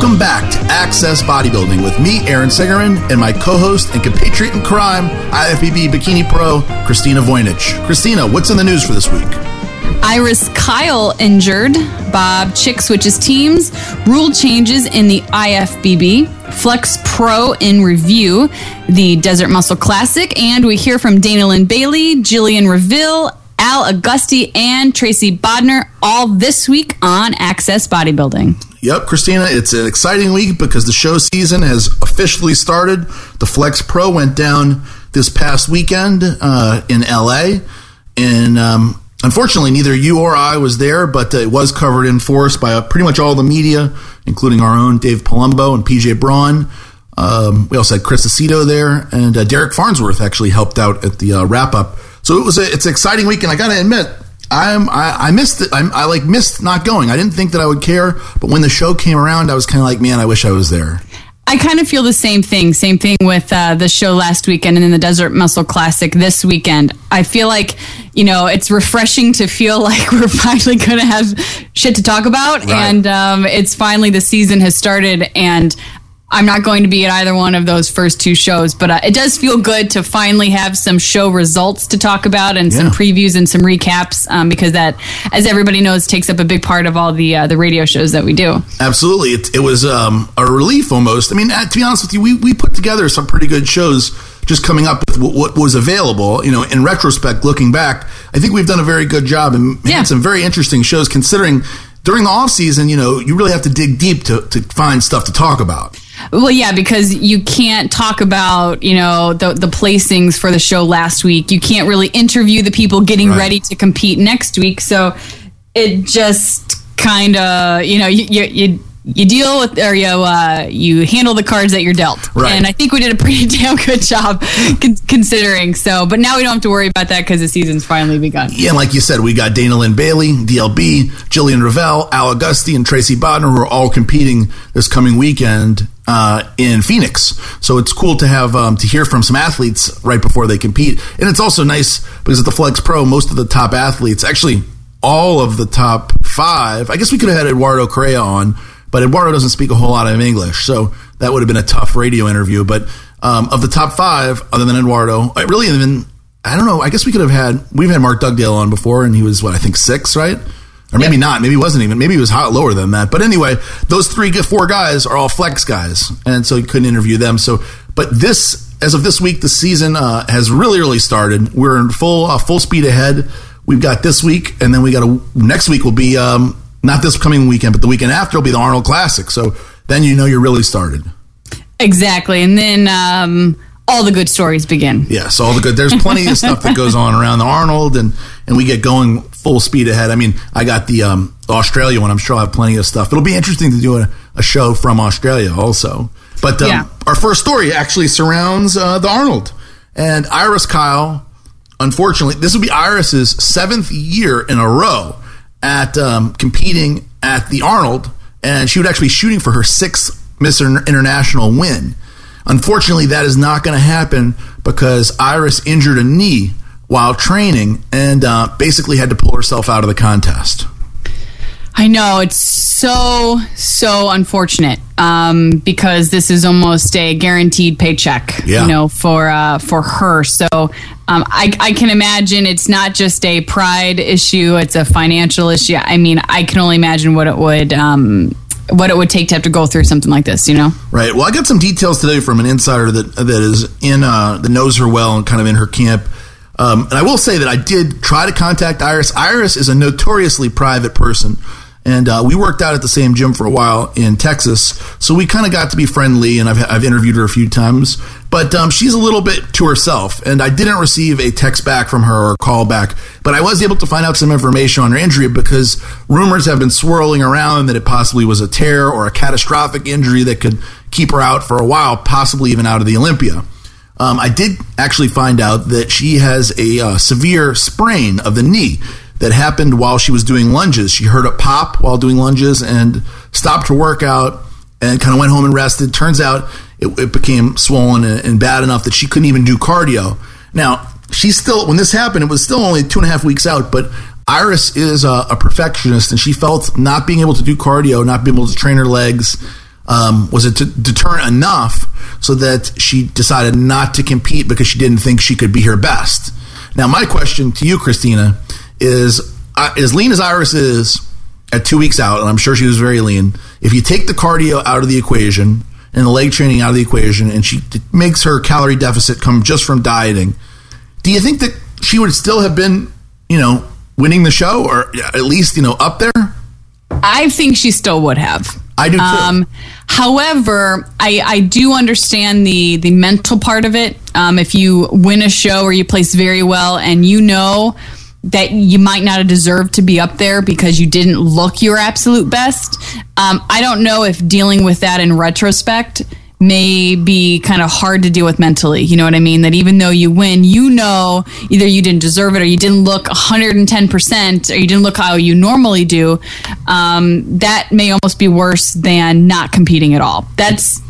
Welcome back to Access Bodybuilding with me, Aaron Singerman, and my co-host and compatriot in crime, IFBB Bikini Pro, Christina Voynich. Christina, what's in the news for this week? Iris Kyle injured. Bob Cicherillo switches teams. Rule changes in the IFBB. Flex Pro in review. The Desert Muscle Classic. And we hear from Dana Lynn Bailey, Jillian Reveille, Al Augusti, and Tracy Bodner all this week on Access Bodybuilding. Yep, Christina, it's an exciting week because the show season has officially started. The Flex Pro went down this past weekend in L.A. and unfortunately, neither you or I was there, but it was covered in force by pretty much all the media, including our own Dave Palumbo and PJ Braun. We also had Chris Aceto there, and Derek Farnsworth actually helped out at the wrap-up. So it's an exciting week, and I got to admit, I missed it. I missed not going. I didn't think that I would care, but when the show came around, I was kind of like, man, I wish I was there. I kind of feel the same thing. Same thing with the show last weekend and then the Desert Muscle Classic this weekend. I feel like, you know, it's refreshing to feel like we're finally going to have shit to talk about. Right. And it's finally, the season has started, and I'm not going to be at either one of those first two shows, but it does feel good to finally have some show results to talk about and some previews and some recaps, because that, as everybody knows, takes up a big part of all the radio shows that we do. Absolutely. It was a relief almost. I mean, to be honest with you, we put together some pretty good shows just coming up with what was available. You know, in retrospect, looking back, I think we've done a very good job and had some very interesting shows considering during the off season, you know, you really have to dig deep to find stuff to talk about. Well, yeah, because you can't talk about, you know, the placings for the show last week. You can't really interview the people getting ready to compete next week. So it just kind of, you know, you deal with, or you handle the cards that you're dealt. Right. And I think we did a pretty damn good job considering. So, but now we don't have to worry about that because the season's finally begun. Yeah, and like you said, we got Dana Lynn Bailey, DLB, Jillian Reveille, Al Augusti, and Tracy Bodner, who are all competing this coming weekend in Phoenix. So it's cool to have to hear from some athletes right before they compete. And it's also nice because at the Flex Pro, most of the top athletes, actually all of the top five, I guess we could have had Eduardo Correa on, but Eduardo doesn't speak a whole lot of English, so that would have been a tough radio interview. But of the top five, other than Eduardo, it really even, I don't know, I guess we've had Mark Dugdale on before, and he was, what, I think six, right? Or maybe not. Maybe he wasn't even. Maybe he was hot lower than that. But anyway, those four guys are all flex guys, and so you couldn't interview them. So, but this, as of this week, the season has really, really started. We're in full speed ahead. We've got this week, and then we got next week will be not this coming weekend, but the weekend after will be the Arnold Classic. So then you know you're really started. Exactly, and then all the good stories begin. Yes, all the good. There's plenty of stuff that goes on around the Arnold, and we get going full speed ahead. I mean, I got the Australia one. I'm sure I'll have plenty of stuff. It'll be interesting to do a show from Australia also. But our first story actually surrounds the Arnold. And Iris Kyle, unfortunately, this will be Iris's seventh year in a row at competing at the Arnold. And she would actually be shooting for her sixth Miss International win. Unfortunately, that is not going to happen because Iris injured a knee while training and basically had to pull herself out of the contest. I know. It's so unfortunate because this is almost a guaranteed paycheck, you know, for her. So I can imagine it's not just a pride issue. It's a financial issue. I mean, I can only imagine what it would take to have to go through something like this, you know? Right. Well, I got some details today from an insider that is in that knows her well and kind of in her camp. And I will say that I did try to contact Iris. Iris is a notoriously private person, and we worked out at the same gym for a while in Texas, so we kind of got to be friendly, and I've interviewed her a few times. But she's a little bit to herself, and I didn't receive a text back from her or a call back, but I was able to find out some information on her injury because rumors have been swirling around that it possibly was a tear or a catastrophic injury that could keep her out for a while, possibly even out of the Olympia. I did actually find out that she has a severe sprain of the knee that happened while she was doing lunges. She heard a pop while doing lunges and stopped her workout and kind of went home and rested. Turns out it became swollen and bad enough that she couldn't even do cardio. Now, when this happened, it was still only 2.5 weeks out, but Iris is a perfectionist, and she felt not being able to do cardio, not being able to train her legs, was a deterrent enough so that she decided not to compete because she didn't think she could be her best. Now, my question to you, Christina, is as lean as Iris is at 2 weeks out, and I'm sure she was very lean, if you take the cardio out of the equation and the leg training out of the equation and she makes her calorie deficit come just from dieting, do you think that she would still have been, you know, winning the show or at least, you know, up there? I think she still would have. I do too. However, I do understand the mental part of it. If you win a show or you place very well and you know that you might not have deserved to be up there because you didn't look your absolute best, I don't know if dealing with that in retrospect may be kind of hard to deal with mentally. You know what I mean? That even though you win, you know either you didn't deserve it or you didn't look 110% or you didn't look how you normally do. That may almost be worse than not competing at all. That's,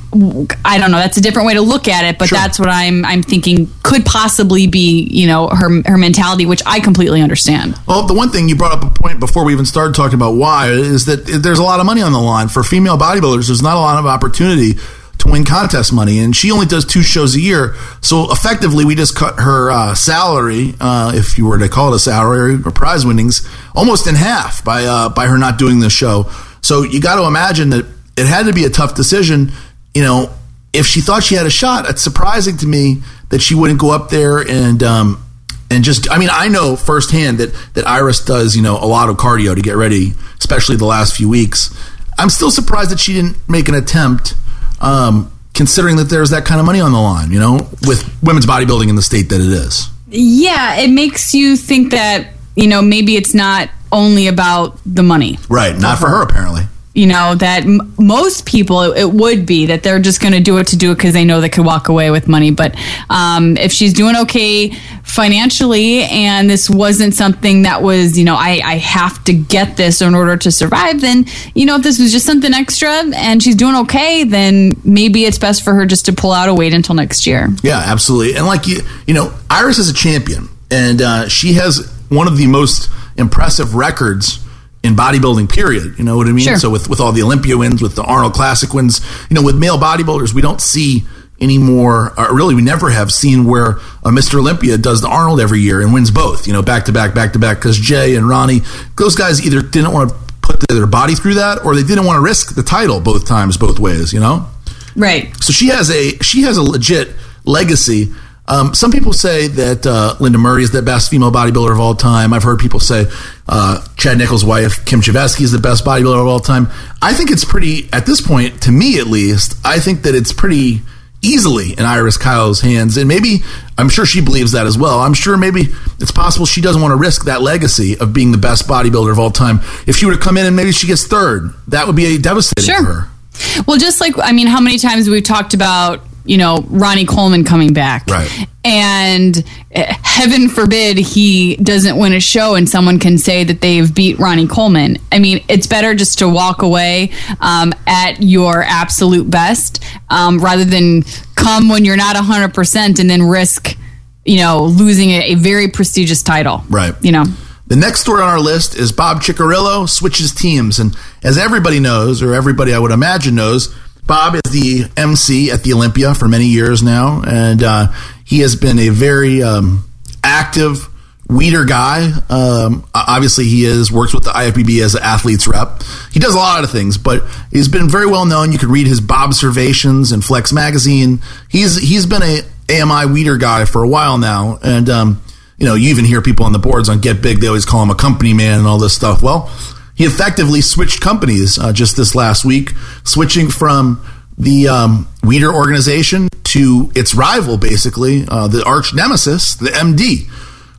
I don't know, that's a different way to look at it, but sure, that's what I'm thinking could possibly be, you know, her mentality, which I completely understand. Well, the one thing you brought up a point before we even started talking about why is that there's a lot of money on the line. For female bodybuilders, there's not a lot of opportunity to win contest money, and she only does two shows a year, so effectively we just cut her salary, if you were to call it a salary, or prize winnings, almost in half by her not doing this show. So you got to imagine that it had to be a tough decision. You know, if she thought she had a shot, it's surprising to me that she wouldn't go up there and just, I mean, I know firsthand that Iris does, you know, a lot of cardio to get ready, especially the last few weeks. I'm still surprised that she didn't make an attempt, considering that there's that kind of money on the line, you know, with women's bodybuilding in the state that it is. Yeah, it makes you think that, you know, maybe it's not only about the money. Right, not for her apparently. You know, that most people, it would be that they're just going to do it to do it because they know they could walk away with money. But if she's doing okay financially and this wasn't something that was, you know, I have to get this in order to survive, then, you know, if this was just something extra and she's doing okay, then maybe it's best for her just to pull out a wait until next year. Yeah, absolutely. And like, you know, Iris is a champion, and she has one of the most impressive records in bodybuilding, period. You know what I mean? Sure. So with all the Olympia wins, with the Arnold Classic wins, you know, with male bodybuilders, we don't see any more, or really we never have seen where Mr. Olympia does the Arnold every year and wins both, you know, back to back, because Jay and Ronnie, those guys either didn't want to put their body through that or they didn't want to risk the title both times, both ways, you know? Right. So she has a legit legacy. Some people say that Linda Murray is the best female bodybuilder of all time. I've heard people say Chad Nichols' wife, Kim Chaveski, is the best bodybuilder of all time. I think it's pretty, at this point, to me at least, I think that it's pretty easily in Iris Kyle's hands. And maybe, I'm sure she believes that as well. I'm sure maybe it's possible she doesn't want to risk that legacy of being the best bodybuilder of all time. If she were to come in and maybe she gets third, that would be devastating for her. Well, just like, I mean, how many times we've talked about, you know, Ronnie Coleman coming back. Right. And heaven forbid he doesn't win a show and someone can say that they've beat Ronnie Coleman. I mean, it's better just to walk away at your absolute best rather than come when you're not 100% and then risk, you know, losing a very prestigious title. Right. You know. The next story on our list is Bob Cicherillo switches teams. And as everybody knows, or everybody I would imagine knows, Bob is the MC at the Olympia for many years now, and he has been a very active weeder guy. Obviously, he works with the IFBB as an athlete's rep. He does a lot of things, but he's been very well known. You could read his Bob Servations in Flex Magazine. He's been a AMI weeder guy for a while now, and you know, you even hear people on the boards on Get Big, they always call him a company man and all this stuff. Well, he effectively switched companies just this last week, switching from the Weider organization to its rival, basically, the arch nemesis, the MD,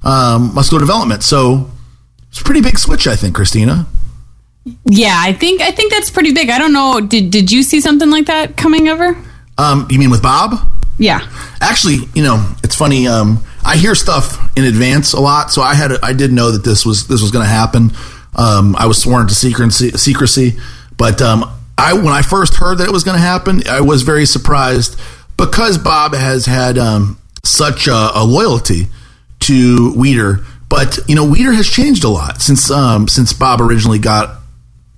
Muscular Development. So it's a pretty big switch, I think, Christina. Yeah, I think that's pretty big. I don't know. Did you see something like that coming over? You mean with Bob? Yeah. Actually, you know, it's funny. I hear stuff in advance a lot, so I did know that this was going to happen. I was sworn to secrecy, but when I first heard that it was going to happen, I was very surprised because Bob has had such a loyalty to Weider. But you know, Weider has changed a lot since Bob originally got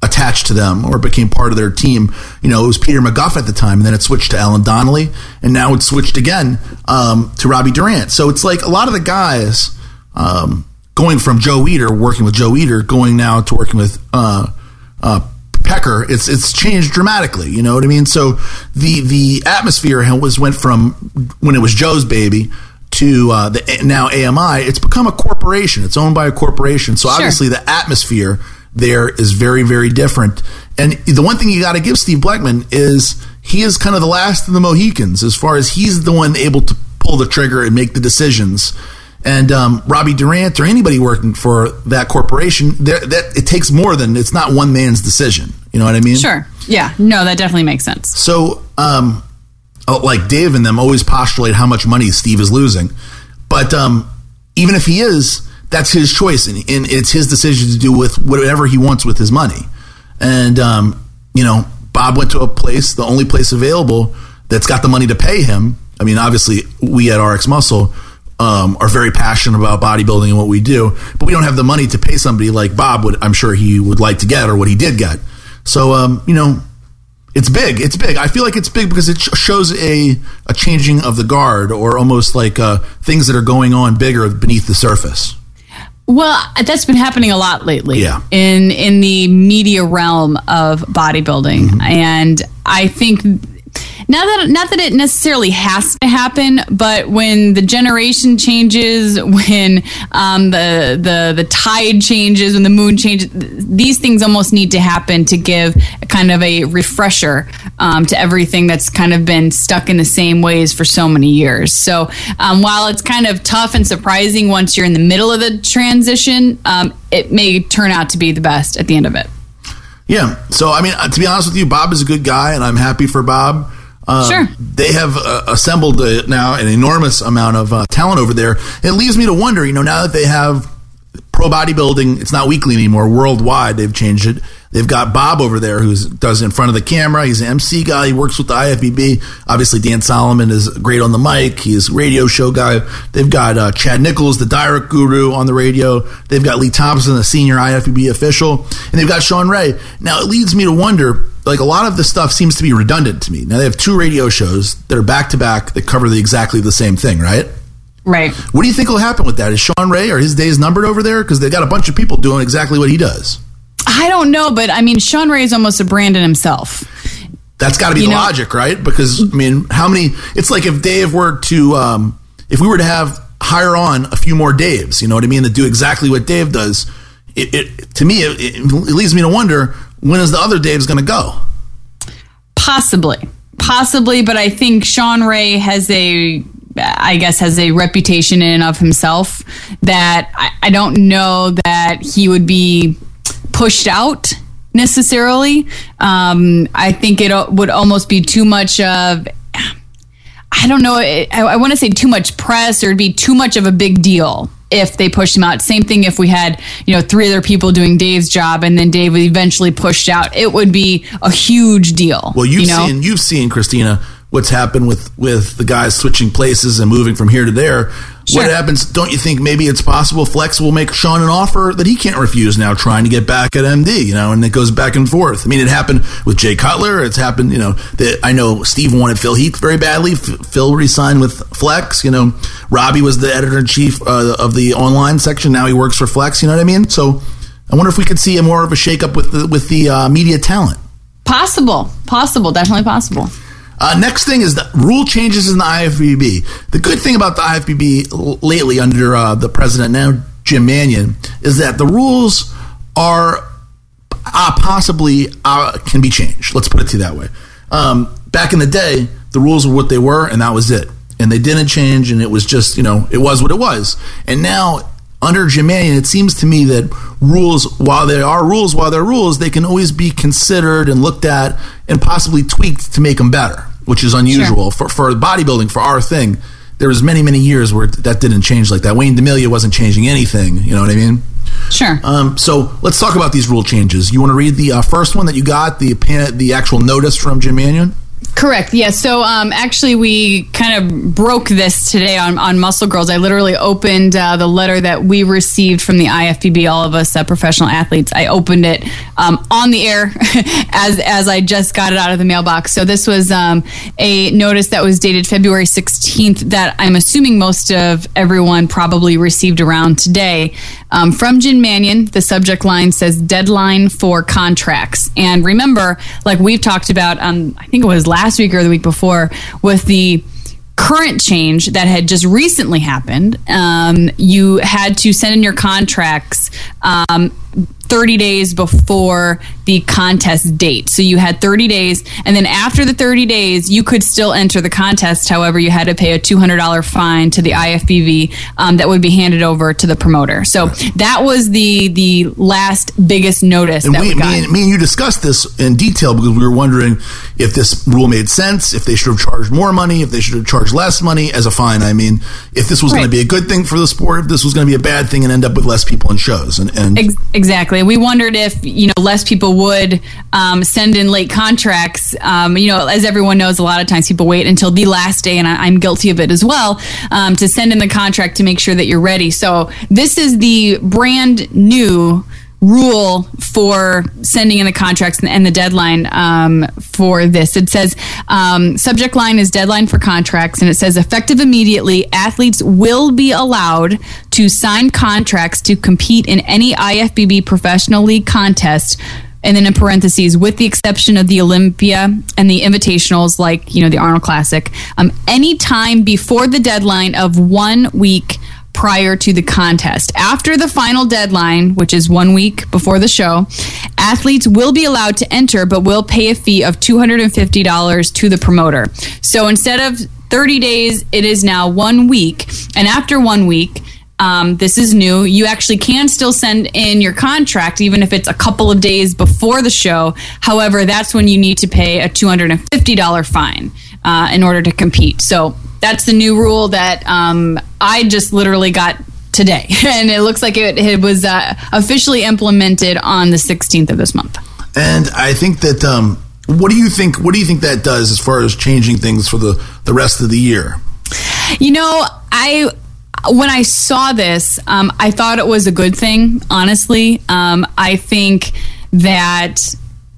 a attached to them or became part of their team. You know, it was Peter McGuff at the time, and then it switched to Alan Donnelly, and now it switched again to Robbie Durant. So it's like a lot of the guys going from Joe Eder, working with Joe Eder, going now to working with Pecker. It's changed dramatically. You know what I mean? So the atmosphere went from when it was Joe's baby to the now AMI. It's become a corporation. It's owned by a corporation. So obviously the atmosphere there is very, very different. And the one thing you got to give Steve Blackman is he is kind of the last of the Mohicans as far as he's the one able to pull the trigger and make the decisions. And Robbie Durant or anybody working for that corporation, that it takes more than it's not one man's decision. You know what I mean? Sure. Yeah. No, that definitely makes sense. So, like Dave and them always postulate how much money Steve is losing, but even if he is, that's his choice, and it's his decision to do with whatever he wants with his money. And you know, Bob went to a place, the only place available that's got the money to pay him. I mean, obviously, we at RX Muscle. Are very passionate about bodybuilding and what we do, but we don't have the money to pay somebody like Bob would, I'm sure he would like to get or what he did get. So, you know, it's big. It's big. I feel like it's big because it shows a changing of the guard or almost like things that are going on bigger beneath the surface. Well, that's been happening a lot lately in the media realm of bodybuilding. Mm-hmm. And I think not that it necessarily has to happen, but when the generation changes, when the tide changes, when the moon changes, these things almost need to happen to give a kind of a refresher to everything that's kind of been stuck in the same ways for so many years. So while it's kind of tough and surprising once you're in the middle of the transition, it may turn out to be the best at the end of it. Yeah. So, I mean, to be honest with you, Bob is a good guy, and I'm happy for Bob. They have assembled now an enormous amount of talent over there. It leaves me to wonder, you know, now that they have pro bodybuilding, it's not weekly anymore, worldwide, they've changed it. They've got Bob over there who does it in front of the camera. He's an MC guy. He works with the IFBB. Obviously, Dan Solomon is great on the mic. He's a radio show guy. They've got Chad Nichols, the direct guru, on the radio. They've got Lee Thompson, the senior IFBB official. And they've got Shawn Ray. Now, it leads me to wonder, like a lot of the stuff seems to be redundant to me. Now they have two radio shows that are back to back that cover exactly the same thing, right? Right. What do you think will happen with that? Is Shawn Ray or his days numbered over there? Because they've got a bunch of people doing exactly what he does. I don't know, but I mean, Shawn Ray is almost a brand in himself. That's got to be the logic, right? Because I mean, how many? It's like if Dave were to, if we were to hire on a few more Daves, you know what I mean, that do exactly what Dave does. It leads me to wonder. When is the other Dave's going to go? Possibly, but I think Shawn Ray has a reputation in and of himself that I don't know that he would be pushed out necessarily. I think it would almost be too much of, I don't know, I want to say too much press, or it'd be too much of a big deal if they pushed him out. Same thing if we had, you know, three other people doing Dave's job and then Dave was eventually pushed out. It would be a huge deal. Well, you've seen, Christina, what's happened with the guys switching places and moving from here to there. Sure. What happens, don't you think maybe it's possible Flex will make Shawn an offer that he can't refuse now, trying to get back at MD, you know, and it goes back and forth. I mean, it happened with Jay Cutler. It's happened, you know, that I know Steve wanted Phil Heath very badly. Phil re-signed with Flex, you know. Robbie was the editor-in-chief of the online section. Now he works for Flex, you know what I mean? So I wonder if we could see more of a shakeup with the media talent. Possible, definitely possible. Next thing is the rule changes in the IFBB. The good thing about the IFBB lately under the president now, Jim Manion, is that the rules are possibly can be changed. Let's put it to you that way. Back in the day, the rules were what they were, and that was it. And they didn't change, and it was just, you know, it was what it was. And now under Jim Manion, it seems to me that rules, while they're rules, they can always be considered and looked at and possibly tweaked to make them better, which is unusual. Sure. For bodybuilding, for our thing, there was many, many years where that didn't change like that. Wayne D'Amelio wasn't changing anything, you know what I mean? Sure. So let's talk about these rule changes. You want to read the first one that you got, the actual notice from Jim Manion? Correct. Yeah. So actually, we kind of broke this today on Muscle Girls. I literally opened the letter that we received from the IFBB, all of us professional athletes. I opened it on the air as I just got it out of the mailbox. So this was a notice that was dated February 16th that I'm assuming most of everyone probably received around today. From Jim Manion, the subject line says deadline for contracts. And remember, like we've talked about, I think it was last week or the week before, with the current change that had just recently happened, you had to send in your contracts 30 days before the contest date. So you had 30 days, and then after the 30 days, you could still enter the contest. However, you had to pay a $200 fine to the IFBB that would be handed over to the promoter. So that was the last biggest notice and that we got. Me and you discussed this in detail because we were wondering if this rule made sense, if they should have charged more money, if they should have charged less money as a fine. I mean, if this was going to be a good thing for the sport, if this was going to be a bad thing and end up with less people in shows. And Exactly. We wondered if, less people would send in late contracts. As everyone knows, a lot of times people wait until the last day, and I'm guilty of it as well, to send in the contract to make sure that you're ready. So this is the brand new rule for sending in the contracts and the deadline for this. It says subject line is deadline for contracts, and it says effective immediately, athletes will be allowed to sign contracts to compete in any IFBB professional league contest, and then in parentheses, with the exception of the Olympia and the invitationals, like the Arnold Classic, any time before the deadline of 1 week prior to the contest. After the final deadline, which is 1 week before the show, athletes will be allowed to enter, but will pay a fee of $250 to the promoter. So instead of 30 days, it is now 1 week. And after 1 week, this is new. You actually can still send in your contract, even if it's a couple of days before the show. However, that's when you need to pay a $250 fine in order to compete. So that's the new rule that I just literally got today. And it looks like it was officially implemented on the 16th of this month. And I think that what do you think that does as far as changing things for the rest of the year? When I saw this, I thought it was a good thing, honestly. I think that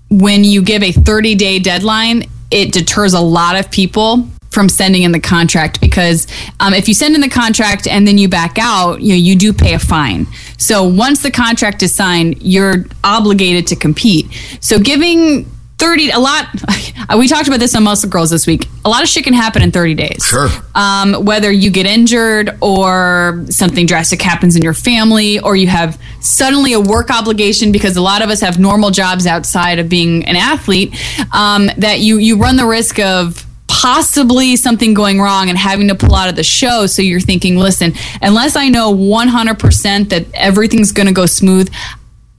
when you give a 30-day deadline, it deters a lot of people from sending in the contract, because if you send in the contract and then you back out, you do pay a fine. So once the contract is signed, you're obligated to compete. So giving we talked about this on Muscle Girls this week. A lot of shit can happen in 30 days. Sure. Whether you get injured or something drastic happens in your family, or you have suddenly a work obligation, because a lot of us have normal jobs outside of being an athlete, that you run the risk of possibly something going wrong and having to pull out of the show. So you're thinking, listen, unless I know 100% that everything's going to go smooth,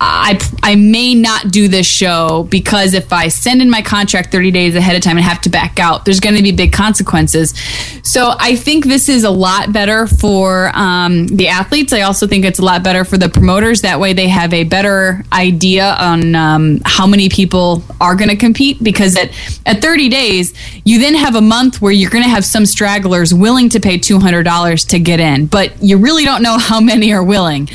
I may not do this show, because if I send in my contract 30 days ahead of time and have to back out, there's going to be big consequences. So I think this is a lot better for the athletes. I also think it's a lot better for the promoters. That way they have a better idea on how many people are going to compete, because at 30 days, you then have a month where you're going to have some stragglers willing to pay $200 to get in, but you really don't know how many are willing.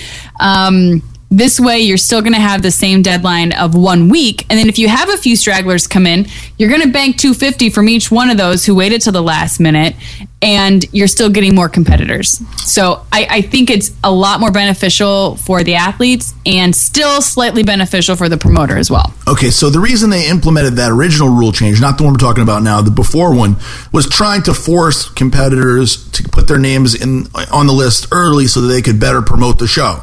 This way, you're still going to have the same deadline of 1 week. And then if you have a few stragglers come in, you're going to bank $250 from each one of those who waited till the last minute, and you're still getting more competitors. So I think it's a lot more beneficial for the athletes and still slightly beneficial for the promoter as well. Okay, so the reason they implemented that original rule change, not the one we're talking about now, the before one, was trying to force competitors to put their names on the list early so that they could better promote the show.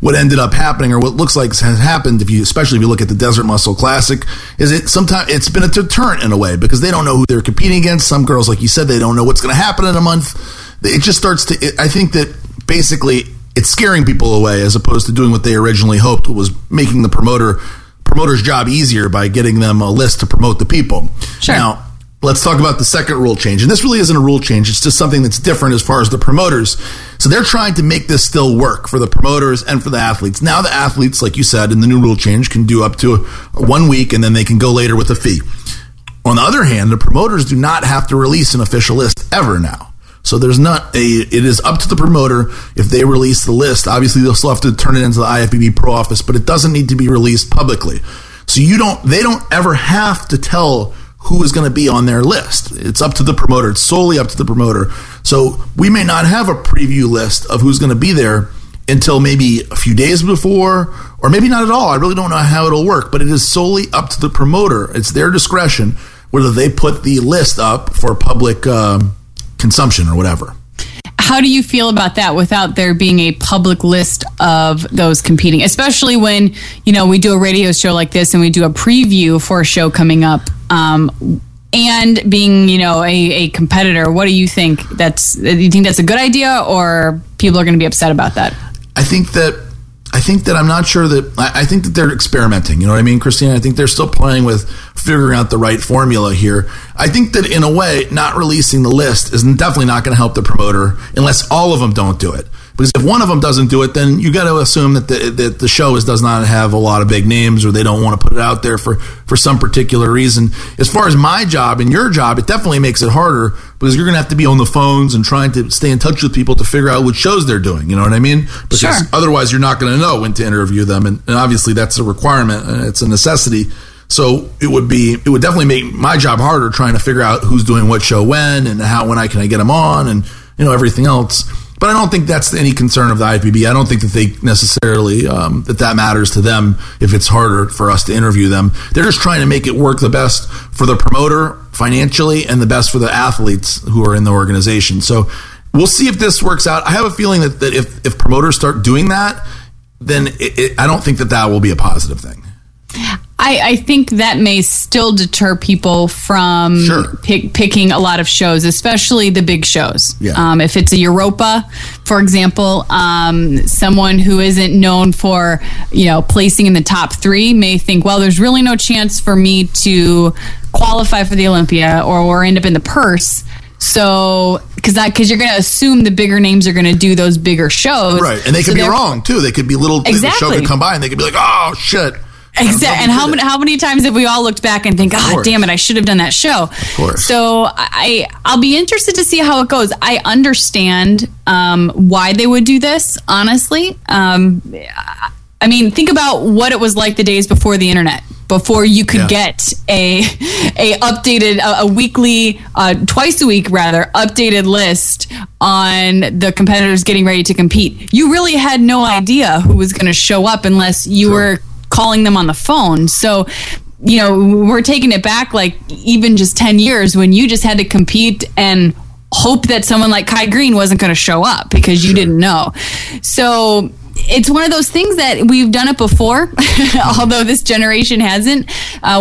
What ended up happening, or what looks like has happened, especially if you look at the Desert Muscle Classic, is it's been a deterrent in a way, because they don't know who they're competing against. Some girls, like you said, they don't know what's going to happen in a month. It just starts to. I think that basically it's scaring people away, as opposed to doing what they originally hoped was making the promoter's job easier by getting them a list to promote the people. Sure. Now, let's talk about the second rule change. And this really isn't a rule change. It's just something that's different as far as the promoters. So they're trying to make this still work for the promoters and for the athletes. Now the athletes, like you said, in the new rule change can do up to 1 week, and then they can go later with a fee. On the other hand, the promoters do not have to release an official list ever now. So there's not a, it is up to the promoter if they release the list. Obviously, they'll still have to turn it into the IFBB Pro Office, but it doesn't need to be released publicly. So you don't, they don't ever have to tell who is going to be on their list. It's up to the promoter. It's solely up to the promoter. So we may not have a preview list of who's going to be there until maybe a few days before, or maybe not at all. I really don't know how it'll work, but it is solely up to the promoter. It's their discretion whether they put the list up for public consumption or whatever. How do you feel about that without there being a public list of those competing, especially when, you know, we do a radio show like this and we do a preview for a show coming up, and being, you know, a competitor? What do you think? Do you think that's a good idea, or people are going to be upset about that? I think that I'm not sure that I think that they're experimenting. You know what I mean, Christina? I think they're still playing with figuring out the right formula here. I think that in a way, not releasing the list is definitely not going to help the promoter unless all of them don't do it. Because if one of them doesn't do it, then you got to assume that the show does not have a lot of big names, or they don't want to put it out there for some particular reason. As far as my job and your job, it definitely makes it harder because you're going to have to be on the phones and trying to stay in touch with people to figure out which shows they're doing. You know what I mean? Because Otherwise you're not going to know when to interview them. And obviously that's a requirement. It's a necessity. So it would definitely make my job harder trying to figure out who's doing what show when and when I can get them on and, you know, everything else. But I don't think that's any concern of the IFBB. I don't think that they necessarily, that matters to them if it's harder for us to interview them. They're just trying to make it work the best for the promoter financially and the best for the athletes who are in the organization. So we'll see if this works out. I have a feeling that if promoters start doing that, then I don't think that will be a positive thing. I think that may still deter people from picking a lot of shows, especially the big shows. Yeah. If it's a Europa, for example, someone who isn't known for, you know, placing in the top three may think, well, there's really no chance for me to qualify for the Olympia or end up in the purse. So, because you're going to assume the bigger names are going to do those bigger shows. Right, and they could be wrong, too. They could be little. Exactly. The show could come by and they could be like, oh, shit. Exactly. And how many times have we all looked back and think, God damn it, I should have done that show. Of course. So I'll be interested to see how it goes. I understand why they would do this, honestly. I mean, think about what it was like the days before the internet, before you could get a updated, a weekly, twice a week rather, updated list on the competitors getting ready to compete. You really had no idea who was going to show up unless you were calling them on the phone. So, you know, we're taking it back like even just 10 years when you just had to compete and hope that someone like Kai Green wasn't going to show up because you didn't know. So it's one of those things that we've done it before, although this generation hasn't.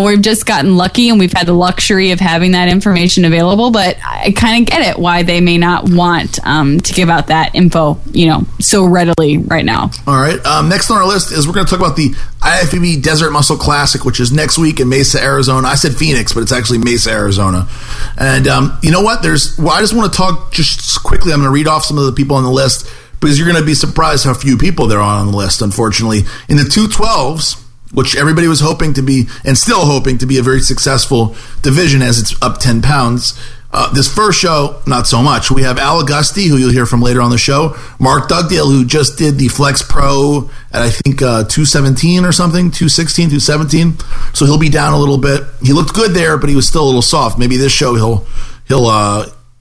We've just gotten lucky and we've had the luxury of having that information available, but I kind of get it why they may not want to give out that info, you know, so readily right now. All right. Next on our list is we're going to talk about the IFBB Desert Muscle Classic, which is next week in Mesa, Arizona. I said Phoenix, but it's actually Mesa, Arizona. And you know what? I just want to talk just quickly. I'm going to read off some of the people on the list, because you're going to be surprised how few people there are on the list, unfortunately. In the 212s, which everybody was hoping to be, and still hoping to be, a very successful division as it's up 10 pounds. This first show, not so much. We have Al Augusti, who you'll hear from later on the show. Mark Dugdale, who just did the Flex Pro at, I think, 217 or something, 216, 217. So he'll be down a little bit. He looked good there, but he was still a little soft. Maybe this show he'll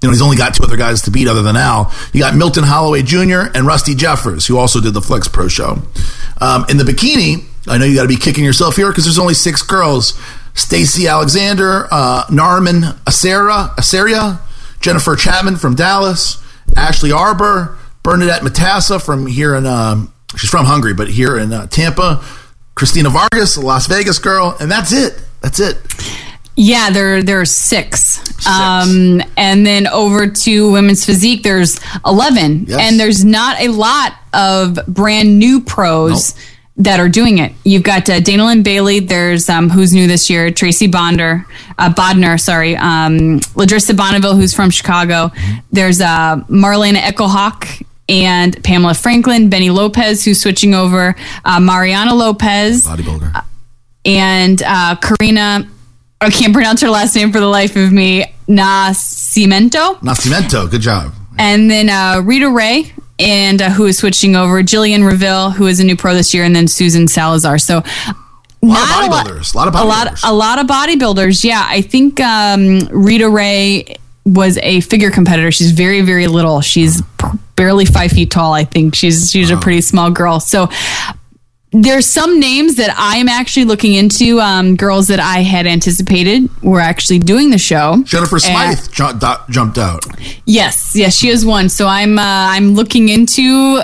you know, he's only got two other guys to beat other than Al. You got Milton Holloway Jr. and Rusty Jeffers, who also did the Flex Pro show. In the bikini, I know you got to be kicking yourself here because there's only six girls. Stacey Alexander, Narman Asaria, Jennifer Chapman from Dallas, Ashley Arbor, Bernadette Matassa from here in, she's from Hungary, but here in Tampa, Christina Vargas, a Las Vegas girl, and that's it. That's it. Yeah, there are six. And then over to women's physique, there's 11. Yes. And there's not a lot of brand new pros that are doing it. You've got Dana Lynn Bailey. There's who's new this year, Tracy Bodner, Ladrissa Bonivel, who's from Chicago. There's Marlena Echohawk and Pamela Franklin, Benny Lopez, who's switching over, Mariana Lopez, bodybuilder, and Karina I can't pronounce her last name for the life of me. Nascimento. Nascimento. Good job. And then Rita Ray, and who is switching over. Jillian Reveille, who is a new pro this year, and then Susan Salazar. So a lot of bodybuilders. Yeah, I think Rita Ray was a figure competitor. She's very, very little. She's barely 5 feet tall. I think she's a pretty small girl. So there's some names that I'm actually looking into. Girls that I had anticipated were actually doing the show. Jennifer Smythe jumped out. Yes, she is one. So I'm looking into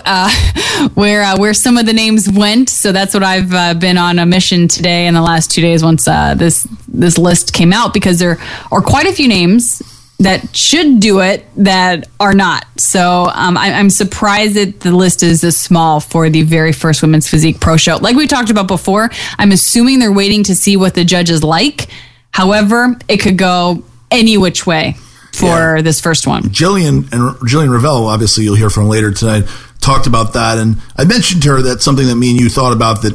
where some of the names went. So that's what I've been on a mission today in the last 2 days. Once this list came out, because there are quite a few names that should do it that are not. So I'm surprised that the list is this small for the very first Women's Physique Pro Show. Like we talked about before, I'm assuming they're waiting to see what the judges like. However, it could go any which way for this first one. Jillian Reveille, obviously you'll hear from later tonight, talked about that. And I mentioned to her that something that me and you thought about, that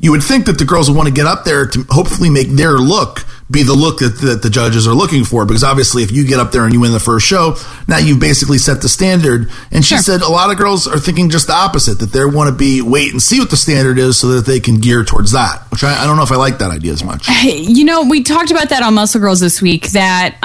you would think that the girls would want to get up there to hopefully make their look be the look that the judges are looking for, because obviously if you get up there and you win the first show, now you've basically set the standard. And she said a lot of girls are thinking just the opposite, that they want to wait and see what the standard is so that they can gear towards that, which I don't know if I like that idea as much. You know, we talked about that on Muscle Girls this week, that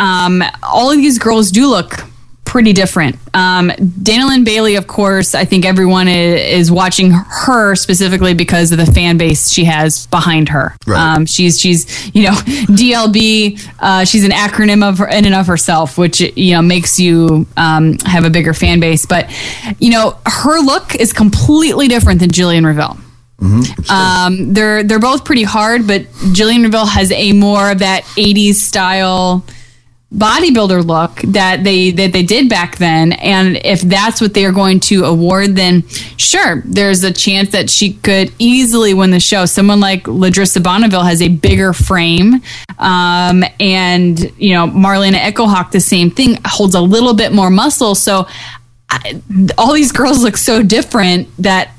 all of these girls do look pretty different. Dana Lynn Bailey, of course, I think everyone is watching her specifically because of the fan base she has behind her. Right. She's DLB. She's an acronym in and of herself, which makes you have a bigger fan base. But her look is completely different than Jillian Reveille. Mm-hmm. They're both pretty hard, but Jillian Reveille has a more of that 80s style bodybuilder look that they did back then, and if that's what they are going to award, then sure, there's a chance that she could easily win the show. Someone like Ladrissa Bonivel has a bigger frame, and Marlena Echohawk, the same thing, holds a little bit more muscle. So all these girls look so different that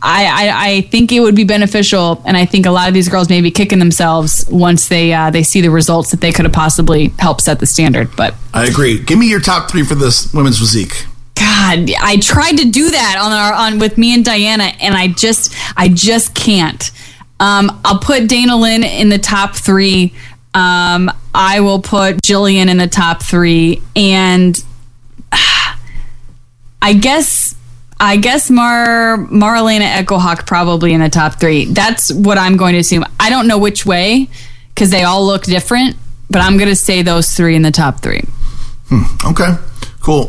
I think it would be beneficial, and I think a lot of these girls may be kicking themselves once they see the results that they could have possibly helped set the standard. But I agree. Give me your top three for this women's physique. God, I tried to do that on with me and Diana, and I just can't. I'll put Dana Lynn in the top three. I will put Jillian in the top three, and I guess Marlena Echohawk probably in the top three. That's what I'm going to assume. I don't know which way, because they all look different, but I'm going to say those three in the top three. Okay, cool.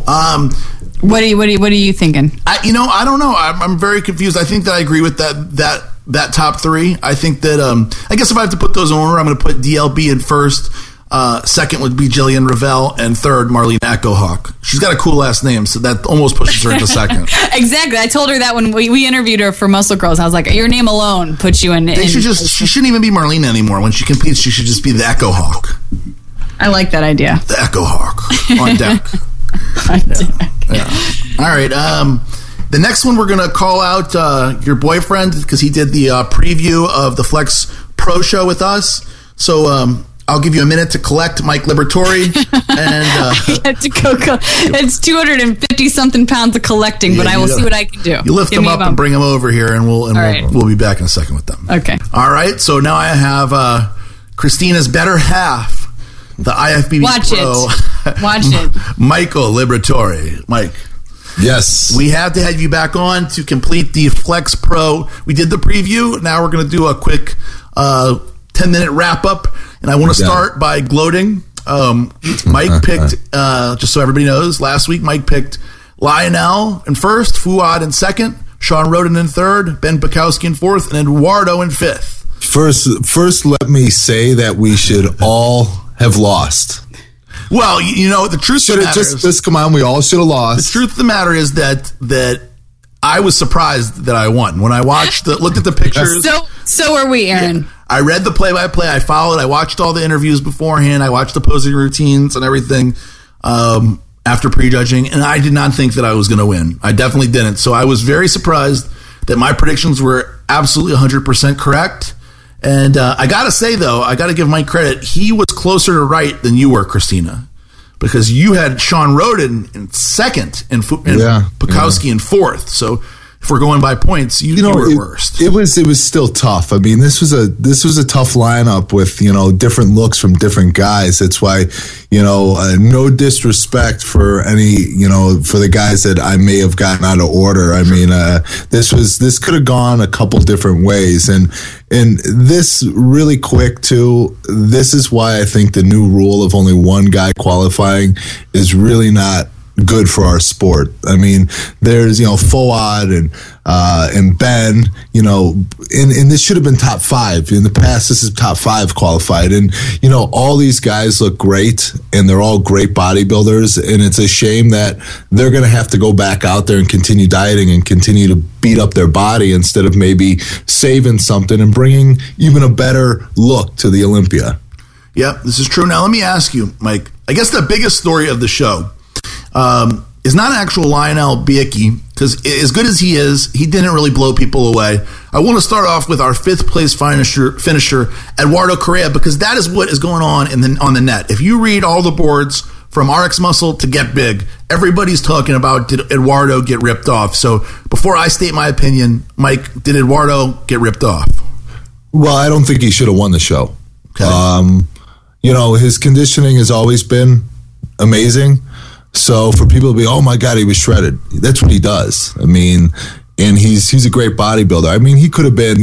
What are you thinking? I don't know. I'm very confused. I think that I agree with that top three. I think that I guess if I have to put those in order, I'm going to put DLB in first. Second would be Jillian Reveille, and third, Marlena Echohawk. She's got a cool last name, so that almost pushes her into second. Exactly. I told her that when we interviewed her for Muscle Girls. I was like, your name alone puts you in. She shouldn't even be Marlena anymore. When she competes, she should just be the Echohawk. I like that idea. The Echohawk on deck. Yeah. All right. The next one we're going to call out your boyfriend, because he did the preview of the Flex Pro Show with us. So, I'll give you a minute to collect Mike Liberatore. It's 250-something pounds of collecting, but I will see what I can do. You lift them up and bring them over here, and we'll be back in a second with them. Okay. All right, so now I have Christina's better half, the IFBB Watch it. Michael Liberatore. Mike. Yes. We have to have you back on to complete the Flex Pro. We did the preview. Now we're going to do a quick 10-minute wrap-up. And I want to start by gloating. Mike picked, just so everybody knows, last week Mike picked Lionel in first, Fouad in second, Shawn Rhoden in third, Ben Pakulski in fourth, and Eduardo in fifth. First, let me say that we should all have lost. Well, the truth of the matter is... Come on, we all should have lost. The truth of the matter is that I was surprised that I won. When I looked at the pictures... So are we, Aaron. Yeah. I read the play-by-play. I followed. I watched all the interviews beforehand. I watched the posing routines and everything after prejudging, and I did not think that I was going to win. I definitely didn't. So I was very surprised that my predictions were absolutely 100% correct. And I got to say, though, I got to give Mike credit. He was closer to right than you were, Christina, because you had Shawn Rhoden in second and Pakulski in fourth. So if we're going by points, you were worst. It was still tough. I mean, this was a tough lineup with, different looks from different guys. That's why, no disrespect for any, for the guys that I may have gotten out of order. I mean, this could have gone a couple different ways. And this really quick too, this is why I think the new rule of only one guy qualifying is really not good for our sport. I mean, there's Fouad and Ben. And this should have been top five in the past. This is top five qualified, and all these guys look great, and they're all great bodybuilders. And it's a shame that they're going to have to go back out there and continue dieting and continue to beat up their body instead of maybe saving something and bringing even a better look to the Olympia. Yep, this is true. Now let me ask you, Mike. I guess the biggest story of the show. Is not an actual Lionel Bielki, because as good as he is, he didn't really blow people away. I want to start off with our fifth place finisher Eduardo Correa, because that is what is going on on the net. If you read all the boards from RX Muscle to Get Big, everybody's talking about, did Eduardo get ripped off? So before I state my opinion, Mike, did Eduardo get ripped off? Well, I don't think he should have won the show. Okay. His conditioning has always been amazing. So for people to be, oh my God, he was shredded. That's what he does. I mean, and he's a great bodybuilder. I mean, he could have been,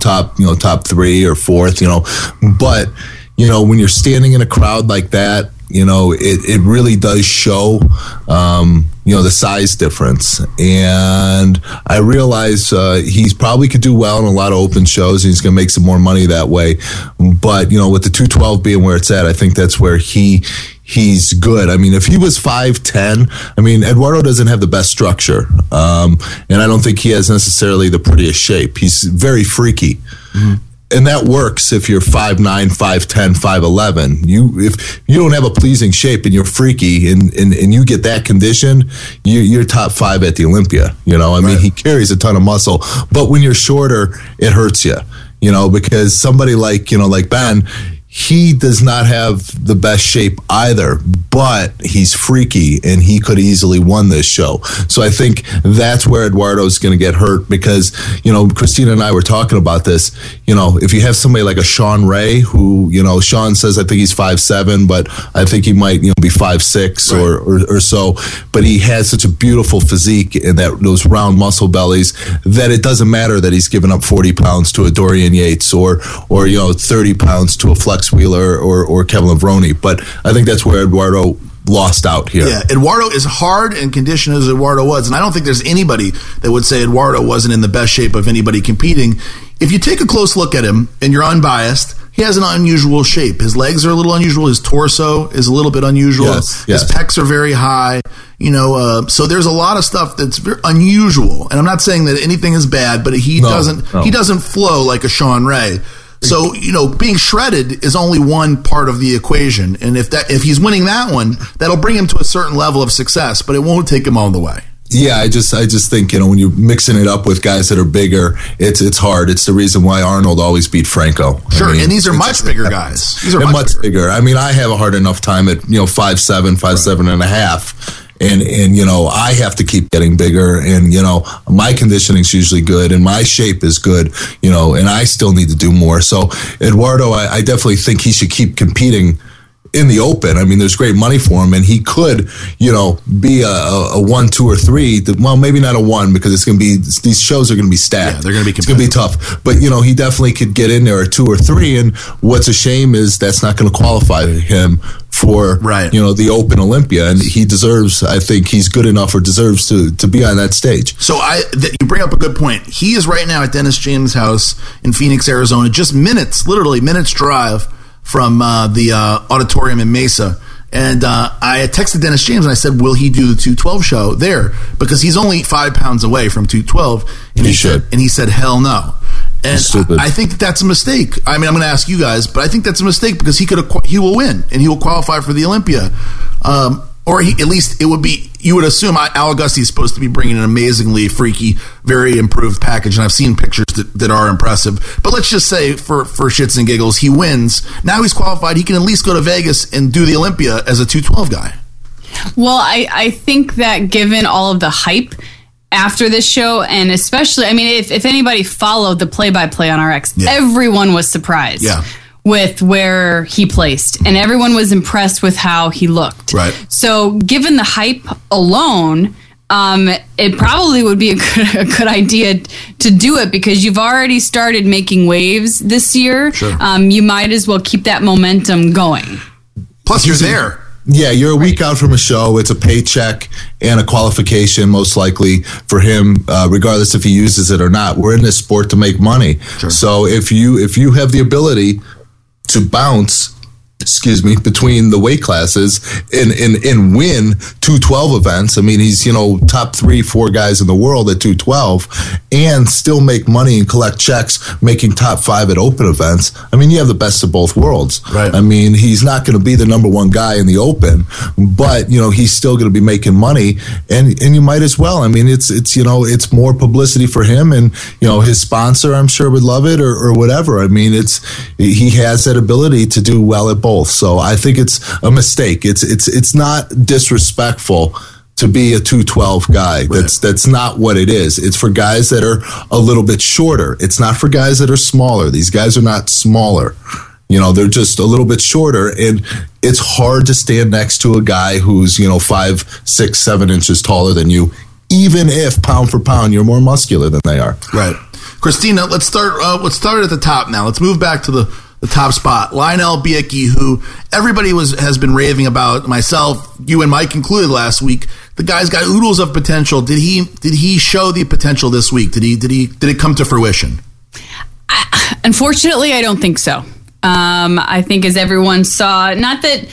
top three or fourth, but when you're standing in a crowd like that, it really does show, the size difference. And I realize he's probably could do well in a lot of open shows, and he's going to make some more money that way. But, with the 212 being where it's at, I think that's where he's good. I mean, if he was 5'10", I mean, Eduardo doesn't have the best structure. And I don't think he has necessarily the prettiest shape. He's very freaky. Mm-hmm. And that works if you're 5'9", 5'10", 5'11". If you don't have a pleasing shape and you're freaky and you get that condition, you're top five at the Olympia. I mean, he carries a ton of muscle. But when you're shorter, it hurts you, because somebody like Ben, he does not have the best shape either, but he's freaky and he could easily won this show. So I think that's where Eduardo's going to get hurt because, Christina and I were talking about this. If you have somebody like a Shawn Ray who, Shawn says, I think he's 5'7", but I think he might, be 5'6" or so, but he has such a beautiful physique and those round muscle bellies that it doesn't matter that he's given up 40 pounds to a Dorian Yates or 30 pounds to a Flex Wheeler or Kevin Lavroni, but I think that's where Eduardo lost out here. Yeah, Eduardo is hard and conditioned as Eduardo was, and I don't think there's anybody that would say Eduardo wasn't in the best shape of anybody competing. If you take a close look at him and you're unbiased, he has an unusual shape. His legs are a little unusual. His torso is a little bit unusual. Yes. His pecs are very high. So there's a lot of stuff that's very unusual, and I'm not saying that anything is bad, but he doesn't flow like a Shawn Ray. So, being shredded is only one part of the equation. And if he's winning that one, that'll bring him to a certain level of success, but it won't take him all the way. Yeah, I just think, when you're mixing it up with guys that are bigger, it's hard. It's the reason why Arnold always beat Franco. Sure, and these are much bigger guys. These are much bigger. I mean, I have a hard enough time at, 5'7", 5'7 and a half. And I have to keep getting bigger, and my conditioning's usually good, and my shape is good, and I still need to do more. So Eduardo, I definitely think he should keep competing in the open. I mean, there's great money for him, and he could, be a 1, 2, or 3. Well, maybe not a 1 because it's going to be these shows are going to be stacked. Yeah, they're going to be competitive. It's going to be tough, but he definitely could get in there a 2 or 3. And what's a shame is that's not going to qualify him for the Open Olympia, and he deserves. I think he's good enough or deserves to be on that stage. So you bring up a good point. He is right now at Dennis James' house in Phoenix, Arizona, just literally minutes drive from the auditorium in Mesa. And I texted Dennis James and I said, will he do the 212 show there? Because he's only 5 pounds away from 212. And he should. And he said, hell no. And I think that's a mistake. I mean, I'm going to ask you guys, but I think that's a mistake because he will win and he will qualify for the Olympia. Or he, at least it would be, you would assume Al Augusti is supposed to be bringing an amazingly freaky, very improved package. And I've seen pictures that are impressive. But let's just say for shits and giggles, he wins. Now he's qualified. He can at least go to Vegas and do the Olympia as a 212 guy. Well, I think that given all of the hype after this show, and especially, I mean, if anybody followed the play-by-play on RX, everyone was surprised. Yeah. With where he placed, and everyone was impressed with how he looked. Right. So given the hype alone, it probably would be a good idea to do it, because you've already started making waves this year. Sure. You might as well keep that momentum going. Plus, you're there. Yeah, you're a week out from a show. It's a paycheck and a qualification, most likely, for him, regardless if he uses it or not. We're in this sport to make money. Sure. So if you have the ability to bounce, between the weight classes and win 212 events. I mean, he's, top 3-4 guys in the world at 212 and still make money and collect checks, making top 5 at open events. I mean, you have the best of both worlds. Right. I mean, he's not going to be the number one guy in the open, but, he's still going to be making money, and you might as well. I mean, it's more publicity for him, and, his sponsor, I'm sure, would love it or whatever. I mean, he has that ability to do well at both. So I think it's a mistake. It's not disrespectful to be a 212 guy. That's not what it is. It's for guys that are a little bit shorter. It's not for guys that are smaller. These guys are not smaller. They're just a little bit shorter, and it's hard to stand next to a guy who's 5, 6, 7 inches taller than you, even if pound for pound you're more muscular than they are. Right, Christina. Let's start. Let's start at the top now. Let's move back to the top spot, Lionel Bielki, who everybody has been raving about, myself, you and Mike included last week. The guy's got oodles of potential. Did he show the potential this week? Did it come to fruition? Unfortunately, I don't think so. I think as everyone saw, not that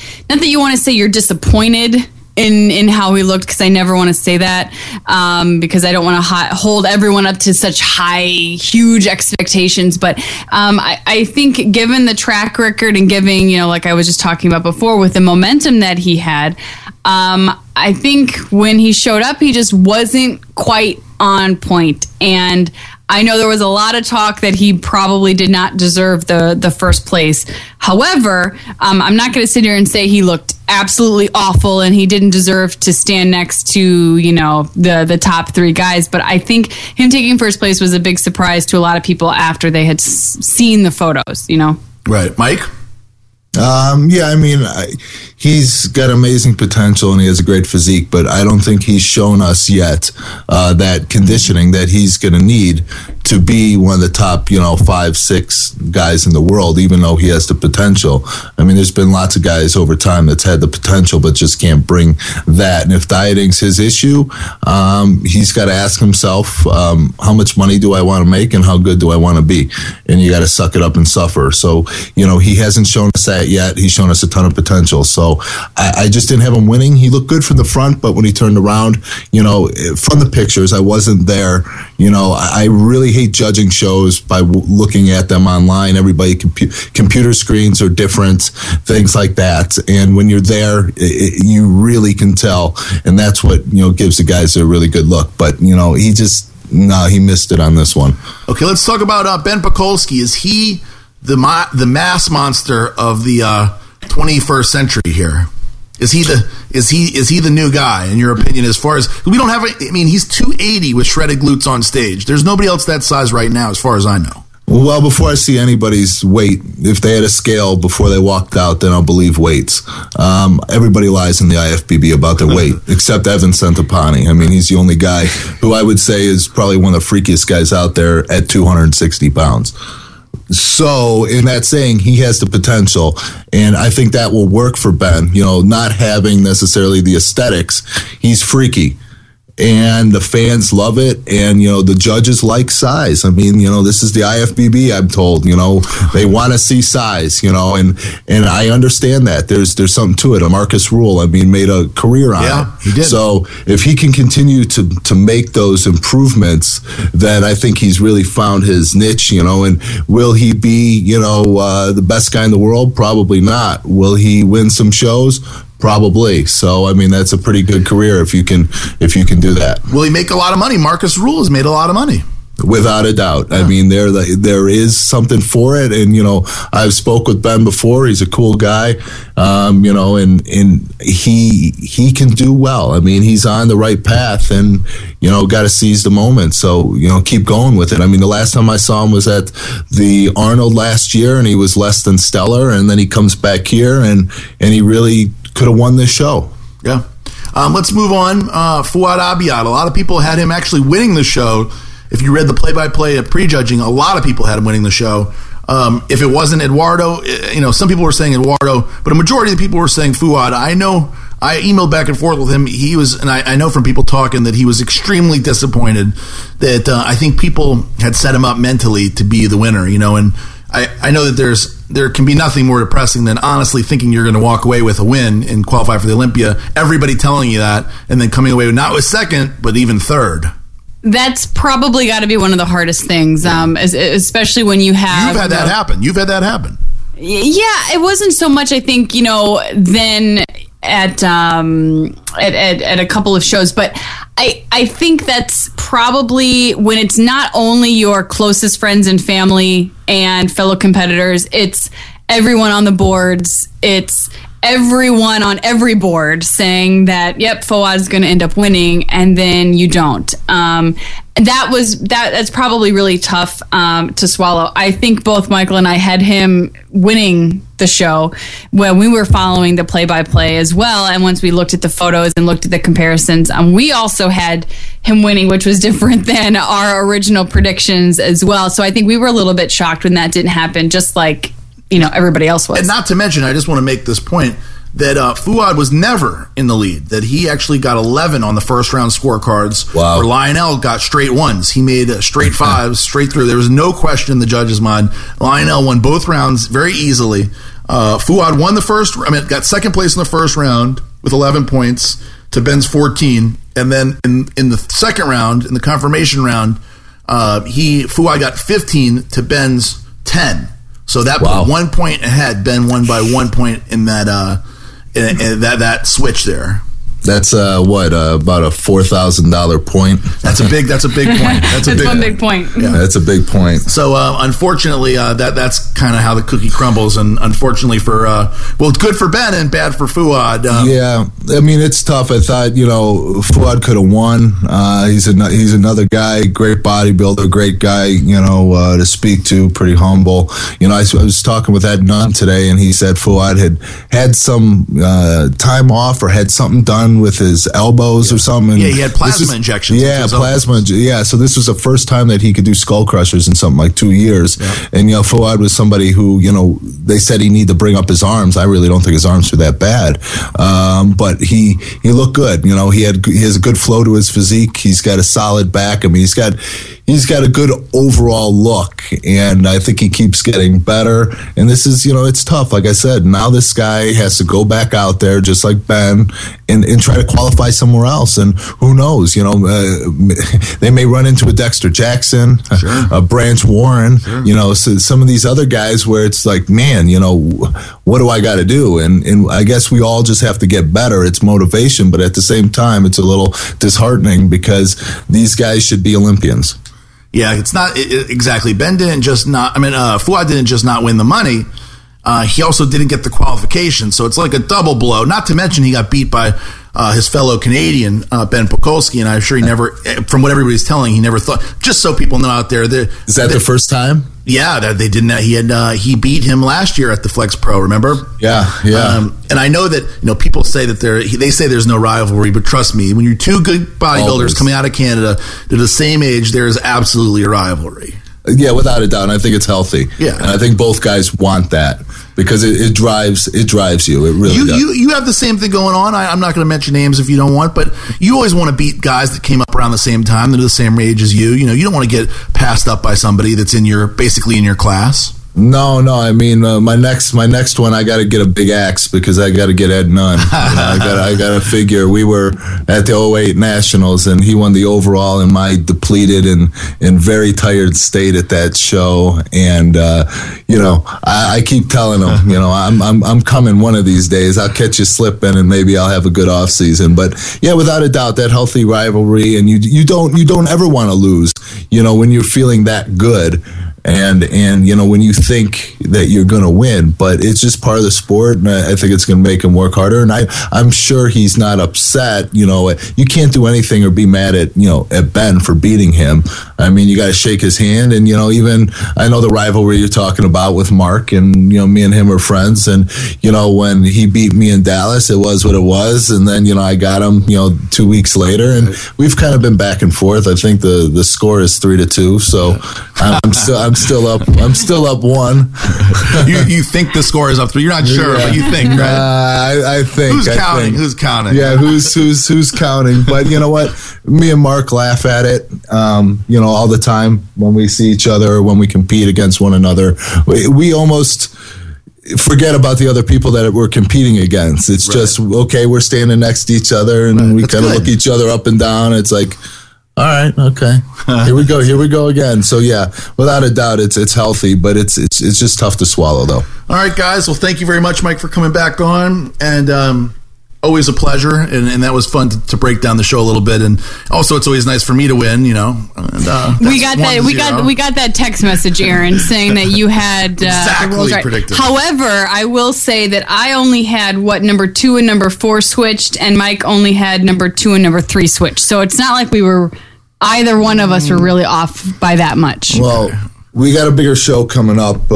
you want to say you're disappointed in how he looked, because I never want to say that, because I don't want to hold everyone up to such high, huge expectations. But I think given the track record and giving, like I was just talking about before, with the momentum that he had, I think when he showed up, he just wasn't quite on point. And I know there was a lot of talk that he probably did not deserve the first place. However, I'm not going to sit here and say he looked absolutely awful and he didn't deserve to stand next to, the top three guys. But I think him taking first place was a big surprise to a lot of people after they had seen the photos, Right. Mike? He's got amazing potential and he has a great physique, but I don't think he's shown us yet that conditioning that he's going to need to be one of the top, 5-6 guys in the world, even though he has the potential. I mean, there's been lots of guys over time that's had the potential but just can't bring that. And if dieting's his issue, he's got to ask himself, how much money do I want to make and how good do I want to be? And you got to suck it up and suffer. So, he hasn't shown us that yet. He's shown us a ton of potential. So I just didn't have him winning. He looked good from the front, but when he turned around, from the pictures, I wasn't there. I really hate judging shows by looking at them online. Everybody, computer screens are different, things like that. And when you're there, you really can tell. And that's what, gives the guys a really good look. But, he missed it on this one. Okay, let's talk about Ben Pakulski. Is he the mass monster of the 21st century here? Is he the new guy, in your opinion, as far as we don't have he's 280 with shredded glutes on stage. There's nobody else that size right now, as far as I know. Well, before I see anybody's weight, if they had a scale before they walked out, then I'll believe weights. Everybody lies in the IFBB about their weight, except Evan Centopani. I mean, he's the only guy who I would say is probably one of the freakiest guys out there at 260 pounds. So, in that saying, he has the potential, and I think that will work for Ben. Not having necessarily the aesthetics, he's freaky, and the fans love it, and, the judges like size. I mean, this is the IFBB, I'm told, they want to see size, and I understand that. There's something to it. Marcus Ruhl, made a career on it. He did. So if he can continue to make those improvements, then I think he's really found his niche, and will he be, the best guy in the world? Probably not. Will he win some shows? Probably. So, I mean, that's a pretty good career if you can do that. Will he make a lot of money? Marcus Ruhl has made a lot of money. Without a doubt. Yeah. I mean, there is something for it. And, you know, I've spoke with Ben before. He's a cool guy, you know, and he can do well. I mean, he's on the right path and, you know, got to seize the moment. So, you know, keep going with it. I mean, the last time I saw him was at the Arnold last year, and he was less than stellar. And then he comes back here and he really could have won this show. Yeah. Let's move on. Fouad Abiad. A lot of people had him actually winning the show. If you read the play-by-play at prejudging, a lot of people had him winning the show. If it wasn't Eduardo, you know, some people were saying Eduardo, but a majority of the people were saying Fouad. I know I emailed back and forth with him. He was, and I know from people talking that he was extremely disappointed. That I think people had set him up mentally to be the winner, you know. And I know that there can be nothing more depressing than honestly thinking you're going to walk away with a win and qualify for the Olympia. Everybody telling you that, and then coming away not with second, but even third. That's probably got to be one of the hardest things, especially when you have... You've had that happen. Yeah, it wasn't so much, I think, you know, then at a couple of shows, but I think that's probably when it's not only your closest friends and family and fellow competitors, it's everyone on the boards, it's... everyone on every board saying that, yep, Fouad's going to end up winning, and then you don't. That's probably really tough to swallow. I think both Michael and I had him winning the show when we were following the play-by-play as well. And once we looked at the photos and looked at the comparisons, we also had him winning, which was different than our original predictions as well. So I think we were a little bit shocked when that didn't happen, just like, you know, everybody else was. And not to mention, I just want to make this point, that Fouad was never in the lead, that he actually got 11 on the first round scorecards. Wow. Where Lionel got straight ones. He made straight fives, straight through. There was no question in the judges' mind. Lionel won both rounds very easily. Fouad won the first, got second place in the first round with 11 points to Ben's 14. And then in the second round, in the confirmation round, Fouad got 15 to Ben's 10. So that put 1 point ahead. Ben won by 1 point in that that switch there. That's about a $4,000 point. That's a big point. That's one big point. Yeah, that's a big point. So unfortunately, that's kind of how the cookie crumbles. And unfortunately for good for Ben and bad for Fouad. Yeah, I mean, it's tough. I thought, you know, Fouad could have won. He's another guy, great bodybuilder, great guy, you know, to speak to, pretty humble. You know, I was talking with Ed Nunn today, and he said Fouad had some time off or had something done with his elbows or something. Yeah, he had plasma injections. Yeah, plasma. Yeah, so this was the first time that he could do skull crushers in something like 2 years. Yeah. And, you know, Fouad was somebody who, you know, they said he needed to bring up his arms. I really don't think his arms were that bad. But he looked good. You know, he has a good flow to his physique. He's got a solid back. I mean, he's got a good overall look, and I think he keeps getting better. And this is, you know, it's tough. Like I said, now this guy has to go back out there just like Ben and try to qualify somewhere else. And who knows, you know, they may run into a Dexter Jackson, sure, a Branch Warren, sure, you know, so some of these other guys where it's like, man, you know, what do I got to do? And I guess we all just have to get better. It's motivation, but at the same time, it's a little disheartening because these guys should be Olympians. Yeah, it's not exactly. Ben didn't just not. I mean, Fouad didn't just not win the money. He also didn't get the qualification, so it's like a double blow. Not to mention he got beat by his fellow Canadian Ben Pakulski, and I'm sure he never, from what everybody's telling, he never thought. Just so people know out there, is that the first time? Yeah, they didn't. He beat him last year at the Flex Pro. Remember? Yeah. And I know that, you know, people say that they say there's no rivalry, but trust me, when you're two good bodybuilders coming out of Canada, they're the same age. There is absolutely a rivalry. Yeah, without a doubt, and I think it's healthy. Yeah, and I think both guys want that because it drives you. It really does. You have the same thing going on. I'm not going to mention names if you don't want, but you always want to beat guys that came up around the same time, that are the same age as you. You know, you don't want to get passed up by somebody that's in your class. No. I mean, my next one, I got to get a big axe because I got to get Ed Nunn. I got to figure. We were at the 08 Nationals, and he won the overall in my depleted and in very tired state at that show. And I keep telling him, I'm coming one of these days. I'll catch you slipping, and maybe I'll have a good off season. But yeah, without a doubt, that healthy rivalry, and you don't ever want to lose. When you're feeling that good. And when you think that you're going to win, but it's just part of the sport, and I think it's going to make him work harder. And I'm sure he's not upset. You can't do anything or be mad at Ben for beating him. I mean, you got to shake his hand, and even I know the rivalry you're talking about with Mark, and me and him are friends. And when he beat me in Dallas, it was what it was. And then I got him 2 weeks later, and we've kind of been back and forth. I think the score is 3-2, so I'm still up. I'm still up one. You think the score is up 3? You're not sure, yeah. But you think, right? I think. Who's counting? Yeah, who's counting? But you know what? Me and Mark laugh at it. All the time when we see each other, or when we compete against one another, we almost forget about the other people that we're competing against. It's right. Just okay. We're standing next to each other, and right. We kind of look each other up and down. It's like. All right. Okay. Here we go again. So yeah, without a doubt, it's healthy, but it's just tough to swallow, though. All right, guys. Well, thank you very much, Mike, for coming back on, and always a pleasure. And that was fun to break down the show a little bit, and also it's always nice for me to win, And, we got that text message, Aaron, saying that you had exactly the rules right. Predicted. However, I will say that I only had number 2 and number 4 switched, and Mike only had number 2 and number 3 switched. So it's not like we were. Either one of us were really off by that much. Well, we got a bigger show coming up at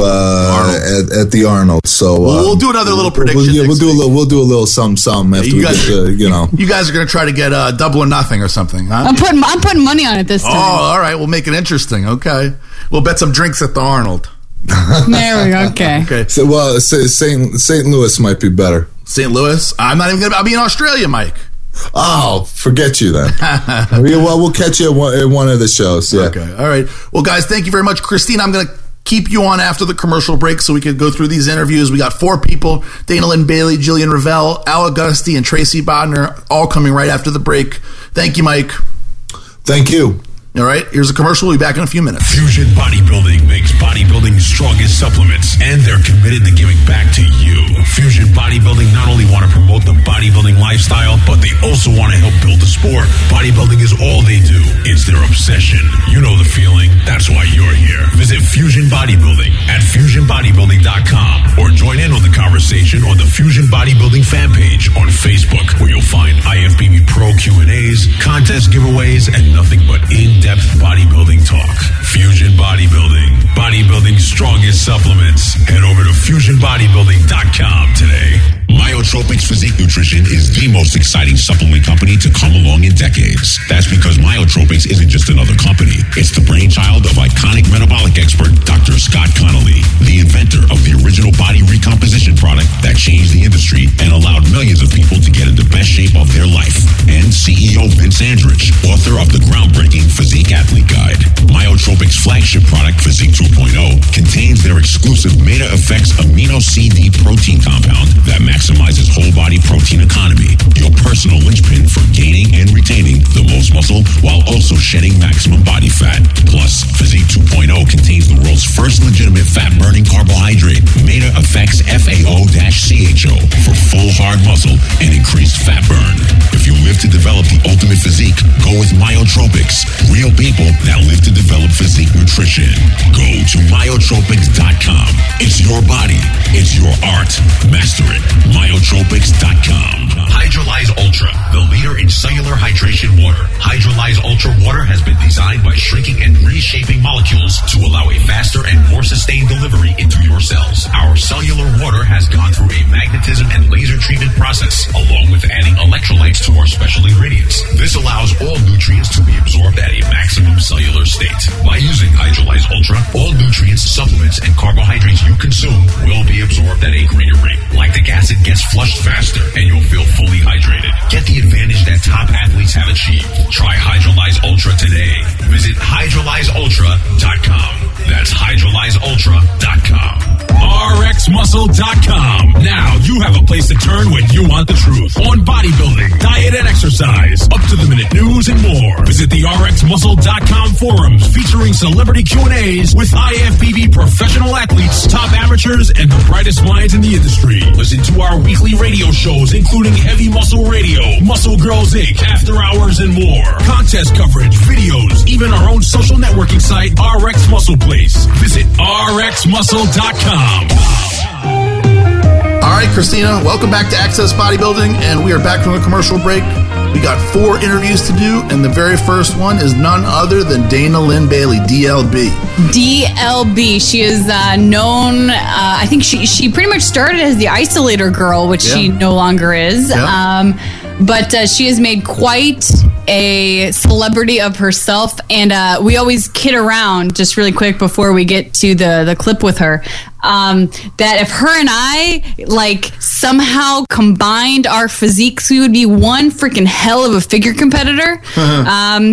the Arnold, so we'll do another little prediction. We'll do a little something after we get. You guys are going to try to get double or nothing or something, huh? I'm putting money on it this time. Oh, all right, we'll make it interesting. Okay, we'll bet some drinks at the Arnold. There we go. Okay. So, St. Louis might be better. St. Louis? I'm not even going to. I'll be in Australia, Mike. Oh, forget you then. We'll catch you at one of the shows. Yeah. Okay. All right. Well, guys, thank you very much. Christine, I'm going to keep you on after the commercial break so we can go through these interviews. We got 4 people, Dana Lynn Bailey, Jillian Reveille, Al Augusti, and Tracy Bodner, all coming right after the break. Thank you, Mike. Thank you. All right, here's a commercial. We'll be back in a few minutes. Fusion Bodybuilding makes bodybuilding's strongest supplements, and they're committed to giving back to you. Fusion Bodybuilding not only want to promote the bodybuilding lifestyle, but they also want to help build the sport. Bodybuilding is all they do. It's their obsession. You know the feeling. That's why you're here. Visit Fusion Bodybuilding at FusionBodybuilding.com or join in on the conversation on the Fusion Bodybuilding fan page on Facebook, where you'll find IFBB Pro Q&As, contest giveaways, and nothing but in-depth bodybuilding talk. Fusion Bodybuilding, bodybuilding's strongest supplements. Head over to FusionBodybuilding.com today. Myotropics Physique Nutrition is the most exciting supplement company to come along in decades. That's because Myotropics isn't just another company. It's the brainchild of iconic metabolic expert Dr. Scott Connolly, the inventor of the original body recomposition product that changed the industry and allowed millions of people to get in the best shape of their life, and CEO Vince Andrich, author of the groundbreaking Physique Athlete Guide. Myotropic's flagship product, Physique 2.0, contains their exclusive Meta Effects Amino CD protein compound that maximizes whole body protein economy, your personal linchpin for gaining and retaining the most muscle while also shedding maximum body fat. Plus, Physique 2.0 contains the world's first legitimate fat-burning carbohydrate, Meta Effects FAO-CHO, for full hard muscle and increased fat burn. If you live to develop the ultimate physique, go with Myotropics. Real people that live to develop physique nutrition. Go to myotropics.com. It's your body. It's your art. Master it. Myotropics.com. Hydrolyze Ultra, the leader in cellular hydration water. Hydrolyze Ultra water has been designed by shrinking and reshaping molecules to allow a faster and more sustained delivery into your cells. Our cellular water has gone through a magnetism and laser treatment process, along with adding electrolytes to our special ingredients. This allows all nutrients to be absorbed at a maximum cellular state. By using Hydrolyze Ultra, all nutrients, supplements, and carbohydrates you consume will be absorbed at a greater rate. Lactic acid gets flushed faster, and you'll feel fully hydrated. Get the advantage that top athletes have achieved. Try Hydrolyze Ultra today. Visit HydrolyzeUltra.com. That's HydrolyzeUltra.com. SportsMuscle.com. Now you have a place to turn when you want the truth on bodybuilding, diet, and exercise, up-to-the-minute news, and more. Visit the RXMuscle.com forums featuring celebrity Q&As with IFBB professional athletes, top amateurs, and the brightest minds in the industry. Listen to our weekly radio shows, including Heavy Muscle Radio, Muscle Girls Inc., After Hours, and more. Contest coverage, videos, even our own social networking site, RX Muscle Place. Visit RXMuscle.com. All right, Christina, welcome back to Access Bodybuilding, and we are back from the commercial break. We got four interviews to do, and the very first one is none other than Dana Lynn Bailey, DLB. DLB. She is known, I think she pretty much started as the Isolator Girl, which she no longer is. Yeah. But she has made quite a celebrity of herself. And we always kid around, just really quick before we get to the clip with her, that if her and I, like, somehow combined our physiques, we would be one freaking hell of a figure competitor.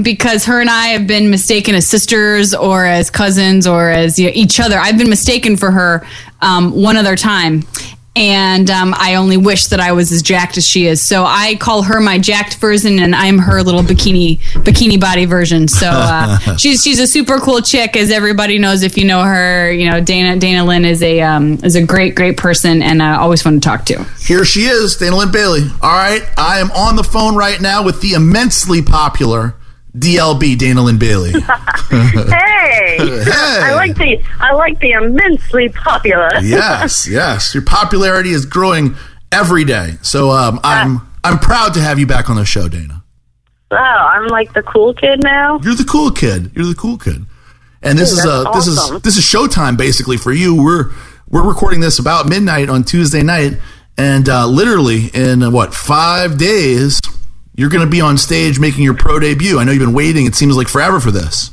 Because her and I have been mistaken as sisters or as cousins or as each other. I've been mistaken for her one other time. And I only wish that I was as jacked as she is. So I call her my jacked version, and I'm her little bikini body version. So she's a super cool chick, as everybody knows. If you know her, you know Dana Lynn is a great person, and always fun to talk to. Here she is, Dana Lynn Bailey. All right, I am on the phone right now with the immensely popular DLB, Dana Lynn Bailey. Hey. I like the immensely popular. Yes. Your popularity is growing every day. So I'm proud to have you back on the show, Dana. Wow, I'm like the cool kid now. You're the cool kid. And this awesome. This is showtime basically for you. We're recording this about midnight on Tuesday night, and literally in 5 days you're going to be on stage making your pro debut. I know you've been waiting, it seems like forever, for this.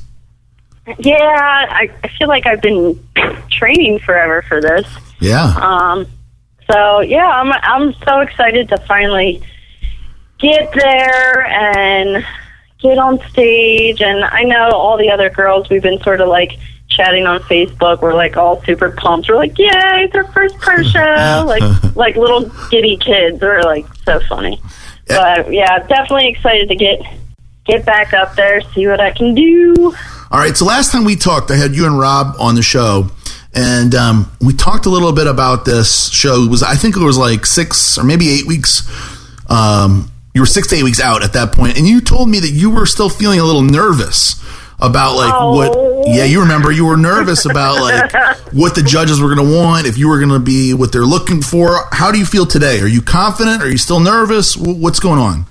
Yeah, I feel like I've been training forever for this. Yeah. So, yeah, I'm so excited to finally get there and get on stage. And I know all the other girls, we've been sort of like chatting on Facebook. We're like all super pumped. We're like, yay, it's our first pro show. like little giddy kids. They're like so funny. But yeah, definitely excited to get back up there, see what I can do. All right, so last time we talked, I had you and Rob on the show, and we talked a little bit about this show. I think it was like 6 or maybe 8 weeks. You were 6 to 8 weeks out at that point, and you told me that you were still feeling a little nervous about you remember you were nervous about what the judges were going to want, if you were going to be what they're looking for. How do you feel today? Are you confident? Are you still nervous? What's going on?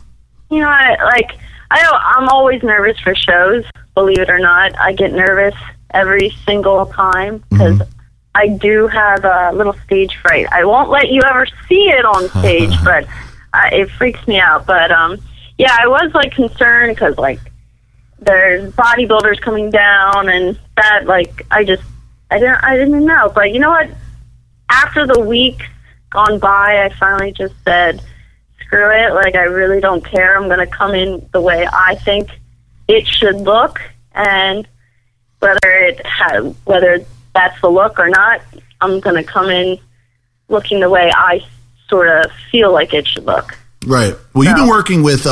You know, I'm always nervous for shows, believe it or not. I get nervous every single time because I do have a little stage fright. I won't let you ever see it on stage, but it freaks me out. But yeah, I was concerned because there's bodybuilders coming down and that, I didn't know. But you know what? After the week gone by, I finally just said, screw it. I really don't care. I'm going to come in the way I think it should look. And whether that's the look or not, I'm going to come in looking the way I sort of feel like it should look. Right. Well, so, you've been working with,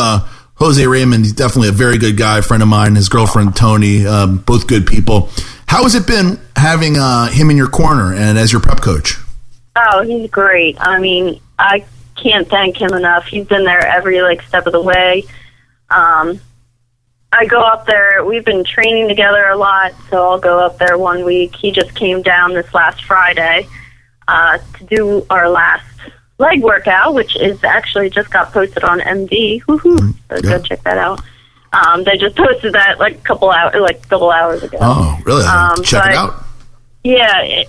Jose Raymond. He's definitely a very good guy, a friend of mine, his girlfriend, Tony, both good people. How has it been having him in your corner and as your prep coach? Oh, he's great. I mean, I can't thank him enough. He's been there every step of the way. I go up there. We've been training together a lot, so I'll go up there one week. He just came down this last Friday to do our last leg workout, which is actually just got posted on MD. Woohoo! So go check that out. They just posted that a couple hours ago. Oh, really? Check it out. Yeah,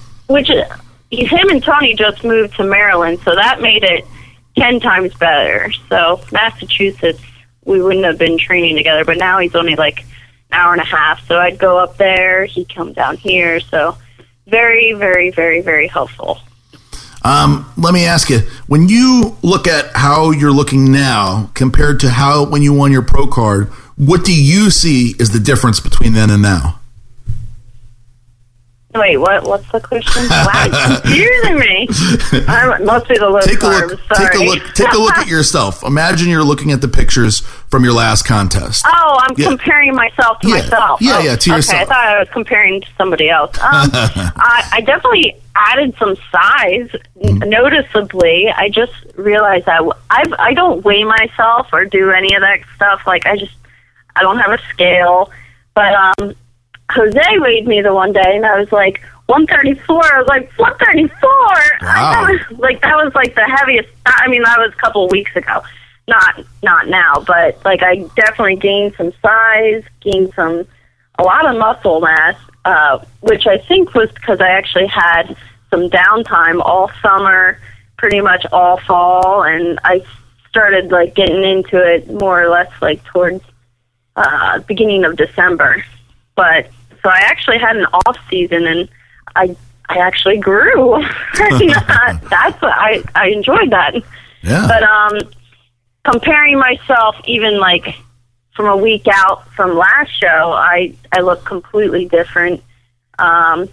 him and Tony just moved to Maryland, so that made it 10 times better. So Massachusetts, we wouldn't have been training together, but now he's only an hour and a half. So I'd go up there, he'd come down here. So very, very, very, very helpful. Let me ask you, when you look at how you're looking now compared to when you won your pro card, what do you see is the difference between then and now? Wait, what's the question? Wow, you're confusing me. I must be the low carb. Sorry. Take a look at yourself. Imagine you're looking at the pictures from your last contest. Oh, I'm comparing myself to myself. Yeah, to yourself. Okay, I thought I was comparing to somebody else. I definitely added some size noticeably. I just realized that I don't weigh myself or do any of that stuff. Like, I don't have a scale. But, Jose weighed me the one day, and I was like, 134. I was like, 134? Wow. That was the heaviest. I mean, that was a couple of weeks ago. Not now, but, I definitely gained some size, a lot of muscle mass, which I think was because I actually had some downtime all summer, pretty much all fall, and I started, getting into it more or less, towards beginning of December. But so I actually had an off season, and I actually grew. That's what I enjoyed that. Yeah. But comparing myself, even from a week out from last show, I look completely different. My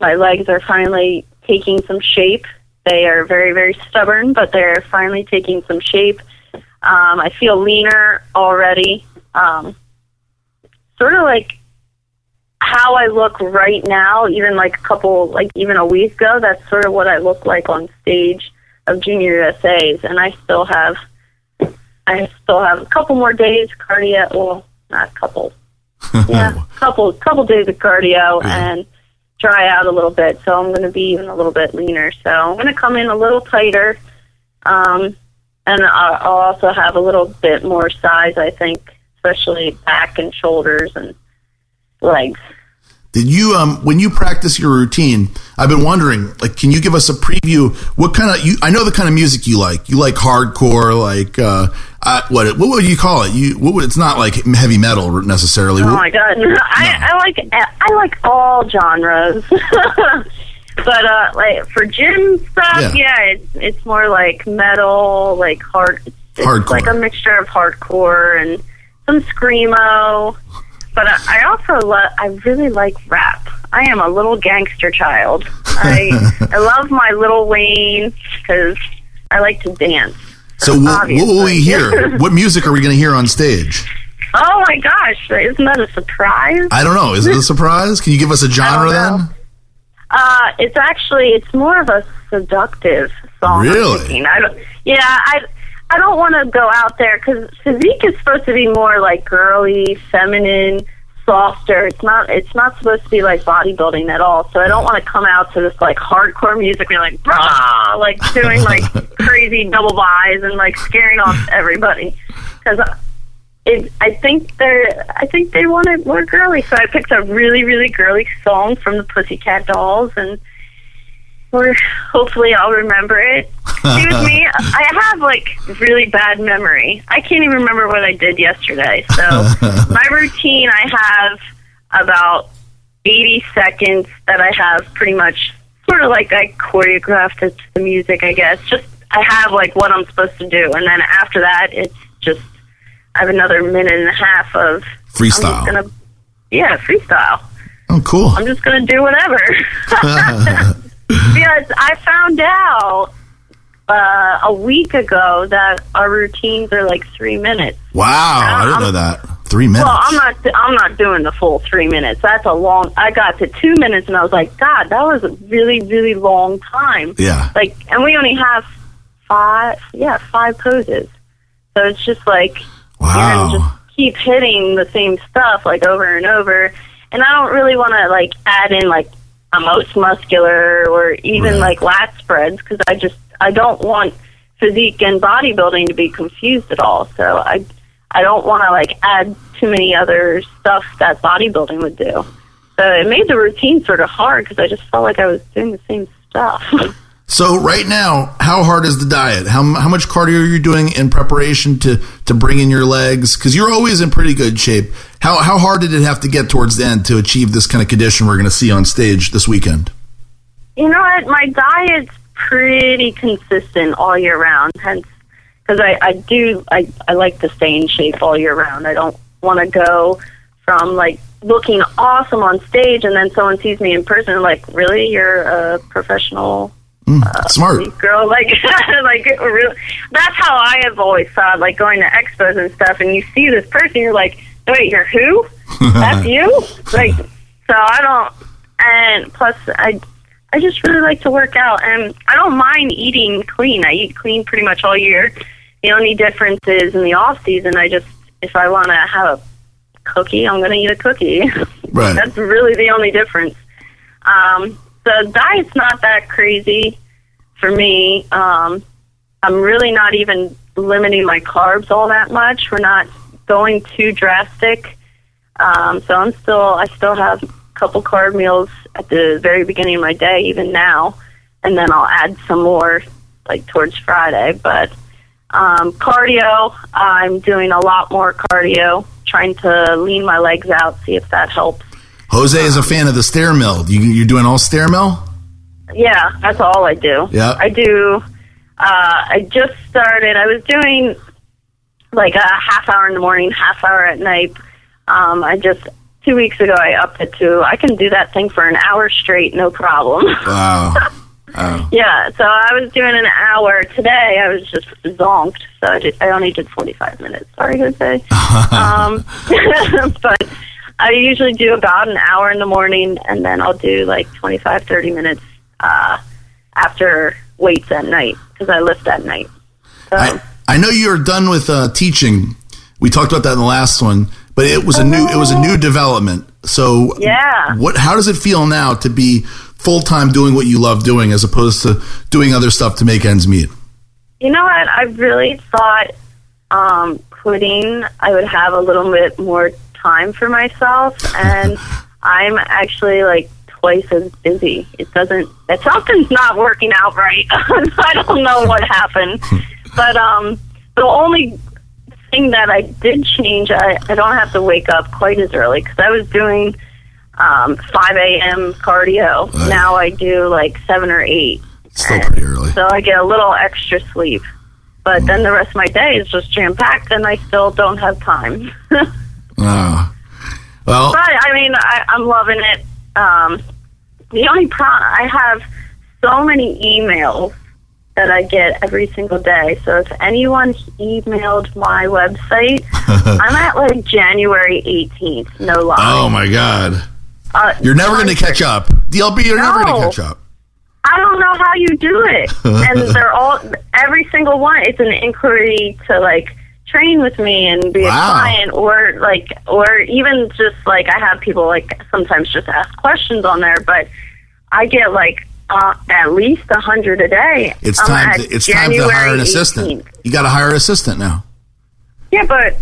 legs are finally taking some shape. They are very, very stubborn, but they're finally taking some shape. I feel leaner already. Sort of how I look right now, even even a week ago, that's sort of what I look like on stage of Junior USA's, and I still have a couple more days cardio. Well, not a couple, yeah, couple days of cardio and dry out a little bit. So I'm going to be even a little bit leaner. So I'm going to come in a little tighter, and I'll also have a little bit more size, I think, especially back and shoulders and legs. Did you when you practice your routine, I've been wondering, can you give us a preview? What kind of I know the kind of music you like. You like hardcore, what would you call it? It's not like heavy metal necessarily. Oh my God, no. I like all genres, but for gym stuff, it's more like metal, hardcore, like a mixture of hardcore and some screamo. But I also I really like rap. I am a little gangster child. I love my Lil Wayne because I like to dance. So what will we hear? What music are we going to hear on stage? Oh my gosh! Isn't that a surprise? I don't know. Is it a surprise? Can you give us a genre then? It's more of a seductive song. Really? I don't want to go out there because physique is supposed to be more girly, feminine, softer. It's not supposed to be bodybuilding at all. So I don't want to come out to this hardcore music and brah, doing crazy double buys and scaring off everybody. Because I think they want it more girly. So I picked a really, really girly song from the Pussycat Dolls, and hopefully I'll remember it. Excuse me, I have really bad memory. I can't even remember what I did yesterday. So my routine, I have about 80 seconds that I have pretty much sort of I choreographed it to the music, I guess. Just I have what I'm supposed to do, and then after that, it's just I have another minute and a half of freestyle. Freestyle. Oh, cool. I'm just gonna do whatever. Because I found out a week ago that our routines are 3 minutes. Wow, I didn't know that. 3 minutes. Well, I'm not doing the full 3 minutes. That's a long. I got to 2 minutes and I was like, God, that was a really, really long time. Yeah. And we only have five poses. So it's just wow. You just keep hitting the same stuff over and over. And I don't really want to add in most muscular or even lat spreads because I don't want physique and bodybuilding to be confused at all. So I don't want to add too many other stuff that bodybuilding would do. So it made the routine sort of hard because I just felt I was doing the same stuff. So right now, how hard is the diet? How much cardio are you doing in preparation to bring in your legs? Because you're always in pretty good shape. How hard did it have to get towards the end to achieve this kind of condition we're going to see on stage this weekend? You know what? My diet's pretty consistent all year round, hence because I like to stay in shape all year round. I don't want to go from like looking awesome on stage, and then someone sees me in person and like, really, you're a professional smart girl, like like really. That's how I have always thought, like going to expos and stuff, and you see this person, you're like, wait, you're who? That's you? Like, so I don't. And plus, I just really like to work out, and I don't mind eating clean. I eat clean pretty much all year. The only difference is in the off season, I just, if I want to have a cookie, I'm going to eat a cookie. Right. That's really the only difference. The diet's not that crazy for me. I'm really not even limiting my carbs all that much. We're not going too drastic. So I still have a couple carb meals at the very beginning of my day, even now, and then I'll add some more like towards Friday. But cardio, I'm doing a lot more cardio, trying to lean my legs out, see if that helps. Jose is a fan of the stair mill. You're doing all stair mill? Yeah, that's all I do. Yeah, I do. I just started. I was doing like a half hour in the morning, half hour at night. I just 2 weeks ago I upped it to I can do that thing for an hour straight, no problem. Wow. Oh. Yeah, so I was doing an hour today. I was just zonked, so I only did 45 minutes. Sorry, Jose. But I usually do about an hour in the morning, and then I'll do like 25, 30 minutes after weights at night, because I lift at night. So. I know you're done with teaching. We talked about that in the last one, but it was a new development. So yeah, how does it feel now to be full-time doing what you love doing as opposed to doing other stuff to make ends meet? You know what? I really thought quitting, I would have a little bit more time for myself, and I'm actually like twice as busy. Something's not working out right. I don't know what happened. But the only thing that I did change, I don't have to wake up quite as early, because I was doing 5 a.m. cardio. Right. Now I do like 7 or 8. Still pretty early. So I get a little extra sleep. But then the rest of my day is just jam-packed, and I still don't have time. Well, but, I mean, I'm loving it. The only problem, I have so many emails that I get every single day. So if anyone emailed my website, I'm at like January 18th, no lie. Oh, my God. You're never going to catch up. DLB, you're never going to catch up. I don't know how you do it. And they're all, every single one, it's an inquiry to like train with me and be a client, or like, or even just like I have people like sometimes just ask questions on there, but I get like, at least 100 a day. It's time to hire an assistant. 18th. You got to hire an assistant now. Yeah, but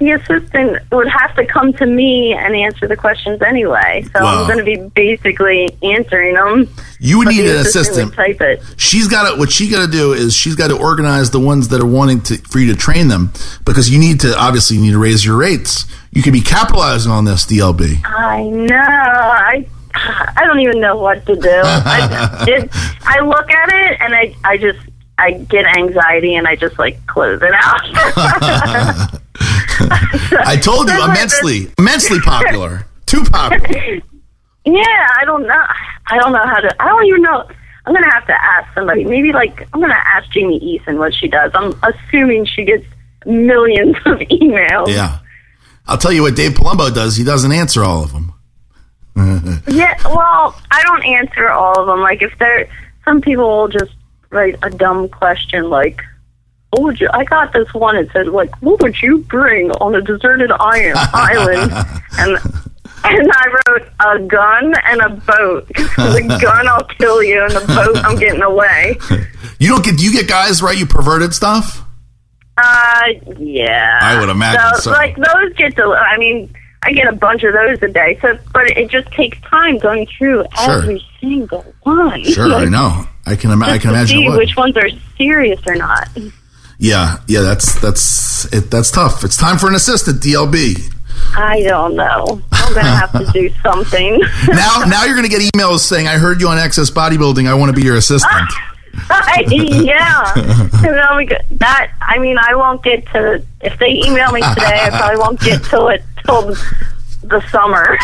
the assistant would have to come to me and answer the questions anyway. So I'm going to be basically answering them. You would need an assistant. Type it. What she got to do is she's got to organize the ones that are wanting to for you to train them, because you need to raise your rates. You could be capitalizing on this, DLB. I know. I don't even know what to do. I look at it and I get anxiety and I just like close it out. I told you, immensely popular. Too popular. Yeah, I don't know how to. I don't even know. I'm gonna have to ask somebody. Maybe like I'm gonna ask Jamie Eason what she does. I'm assuming she gets millions of emails. Yeah, I'll tell you what Dave Palumbo does. He doesn't answer all of them. Yeah, well, I don't answer all of them. Like, if they're, some people will just write a dumb question, like, I got this one, it said, like, what would you bring on a deserted island? And I wrote a gun and a boat. The gun, I'll kill you, and the boat, I'm getting away. Do you get guys write you perverted stuff? Yeah. I would imagine so. Like, those get to, I mean, I get a bunch of those a day, but it just takes time going through every single one. Sure, like, I know. I can imagine to see which ones are serious or not. Yeah, that's tough. It's time for an assistant, DLB. I don't know. I'm gonna have to do something. Now you're gonna get emails saying, "I heard you on Excess Bodybuilding. I want to be your assistant." Yeah. I mean, I won't get to, if they email me today, I probably won't get to it till the summer.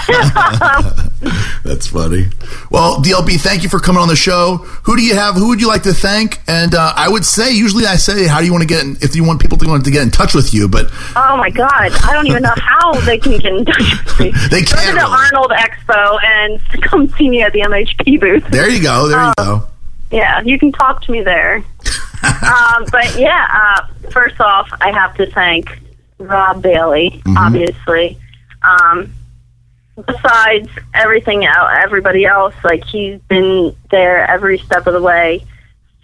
That's funny. Well, DLB, thank you for coming on the show. Who do you have? Who would you like to thank? And I would say, usually I say, how do you want to get in, if you want people to get in touch with you? But oh my God, I don't even know how they can get in touch with me. They can't. Go to the Arnold Expo and come see me at the MHP booth. There you go. There you go. Yeah, you can talk to me there. But yeah, first off, I have to thank Rob Bailey, obviously. Besides everything else, everybody else, like, he's been there every step of the way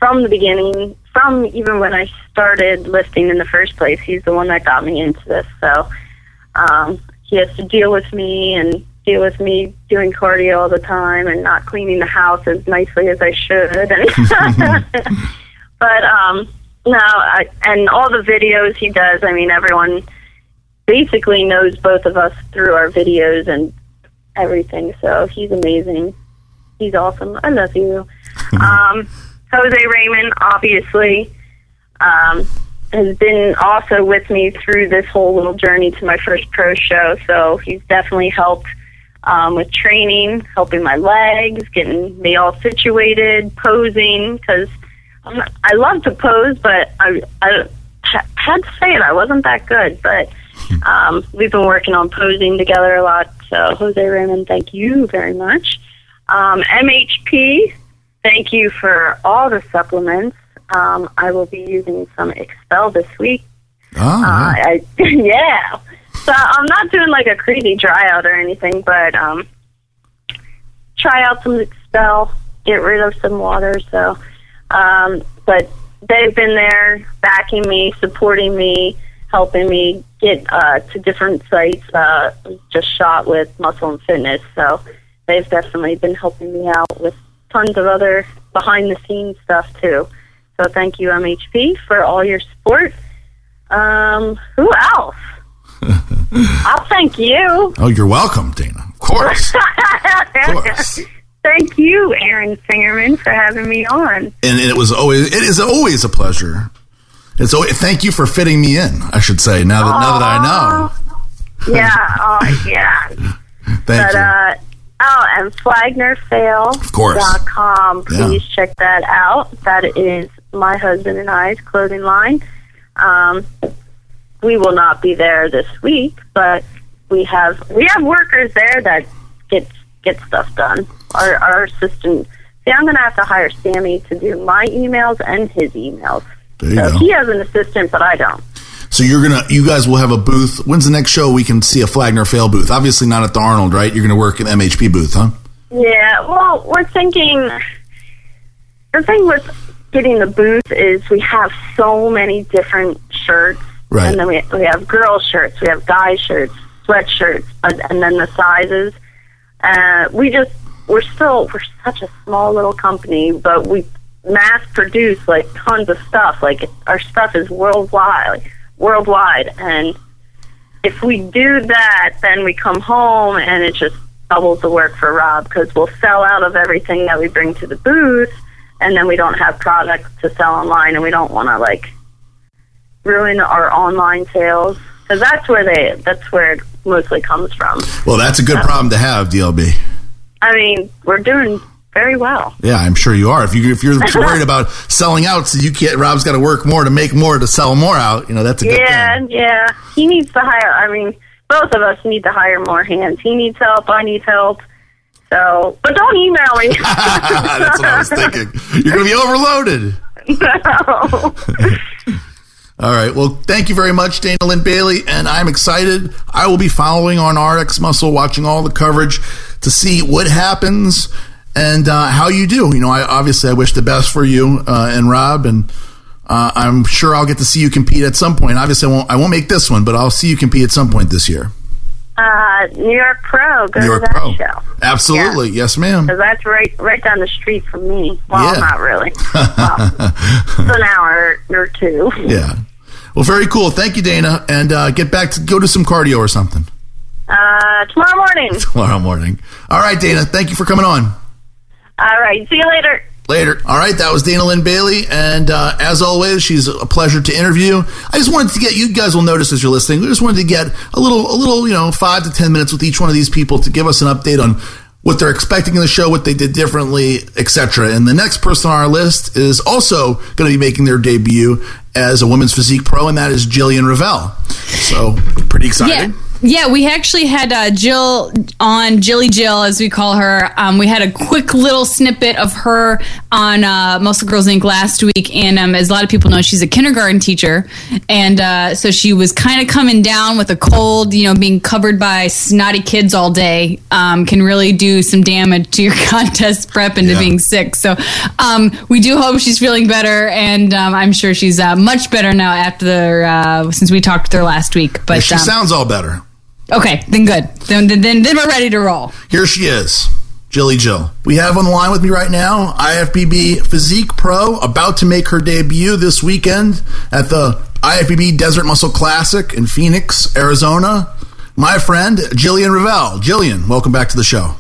from the beginning, from even when I started lifting in the first place. He's the one that got me into this. So he has to deal with me and deal with me doing cardio all the time and not cleaning the house as nicely as I should. And but no, and all the videos he does, I mean, everyone basically knows both of us through our videos and everything, so he's amazing. He's awesome. I love you. Jose Raymond, obviously, has been also with me through this whole little journey to my first pro show, so he's definitely helped with training, helping my legs, getting me all situated, posing, because I love to pose, but I had to say it, I wasn't that good, but we've been working on posing together a lot. So Jose Raymond, thank you very much. MHP, thank you for all the supplements. I will be using some Expel this week. Yeah. So I'm not doing like a crazy dry out or anything, but try out some Expel, get rid of some water. So, but they've been there backing me, supporting me, helping me get to different sites, just shot with Muscle and Fitness. So they've definitely been helping me out with tons of other behind-the-scenes stuff, too. So thank you, MHP, for all your support. Who else? I'll thank you. Oh, you're welcome, Dana. Of course. Of course. Thank you, Aaron Singerman, for having me on. And it is always a pleasure. And so thank you for fitting me in, I should say, now that I know. Yeah, thank you. And FlagnerFail.com, please check that out. That is my husband and I's clothing line. We will not be there this week, but we have workers there that get stuff done. Our assistant. See, I'm going to have to hire Sammy to do my emails and his emails. So he has an assistant, but I don't. So you guys will have a booth. When's the next show we can see a Flagner Fail booth? Obviously not at the Arnold, right? You're going to work in the MHP booth, huh? Yeah. Well, we're thinking. The thing with getting the booth is we have so many different shirts, right? And then we have girl shirts, we have guy shirts, sweatshirts, and then the sizes. We're such a small little company, but we mass produce like tons of stuff. Like, our stuff is worldwide, and if we do that, then we come home and it just doubles the work for Rob, because we'll sell out of everything that we bring to the booth, and then we don't have products to sell online, and we don't want to like ruin our online sales, because that's where it mostly comes from. Well, that's a good problem to have, DLB. I mean, we're doing very well. Yeah, I'm sure you are. If you're worried about selling out, so you can't. Rob's got to work more to make more to sell more out. You know, that's a good thing. Yeah. He needs to hire. I mean, both of us need to hire more hands. He needs help. I need help. So, but don't email me. That's what I was thinking. You're going to be overloaded. No. All right. Well, thank you very much, Dana Lynn Bailey, and I'm excited. I will be following on RX Muscle, watching all the coverage to see what happens. And how you do, you know, I wish the best for you and Rob, and I'm sure I'll get to see you compete at some point. Obviously, I won't make this one, but I'll see you compete at some point this year. New York Pro, go to that show. Absolutely, yeah. Yes, ma'am. Because that's right down the street from me. Well, yeah. Not really. Well, it's an hour or two. Yeah. Well, very cool. Thank you, Dana, and go do some cardio or something. Tomorrow morning. All right, Dana. Thank you for coming on. All right. See you later. Later. All right, that was Dana Lynn Bailey, and as always, she's a pleasure to interview. I just wanted to get, you guys will notice as you're listening, we just wanted to get a little, 5 to 10 minutes with each one of these people to give us an update on what they're expecting in the show, what they did differently, etc. And the next person on our list is also going to be making their debut as a women's physique pro, and that is Jillian Reveille. So, pretty exciting. Yeah. Yeah, we actually had Jill on, Jilly Jill, as we call her. We had a quick little snippet of her on Muscle Girls Inc. last week. And as a lot of people know, she's a kindergarten teacher. And so she was kind of coming down with a cold, being covered by snotty kids all day can really do some damage to your contest prep and to being sick. So we do hope she's feeling better. And I'm sure she's much better now since we talked to her last week. But yeah, she sounds all better. Okay, then good. Then we're ready to roll. Here she is, Jilly Jill. We have on the line with me right now, IFBB Physique Pro, about to make her debut this weekend at the IFBB Desert Muscle Classic in Phoenix, Arizona. My friend, Jillian Reveille. Jillian, welcome back to the show.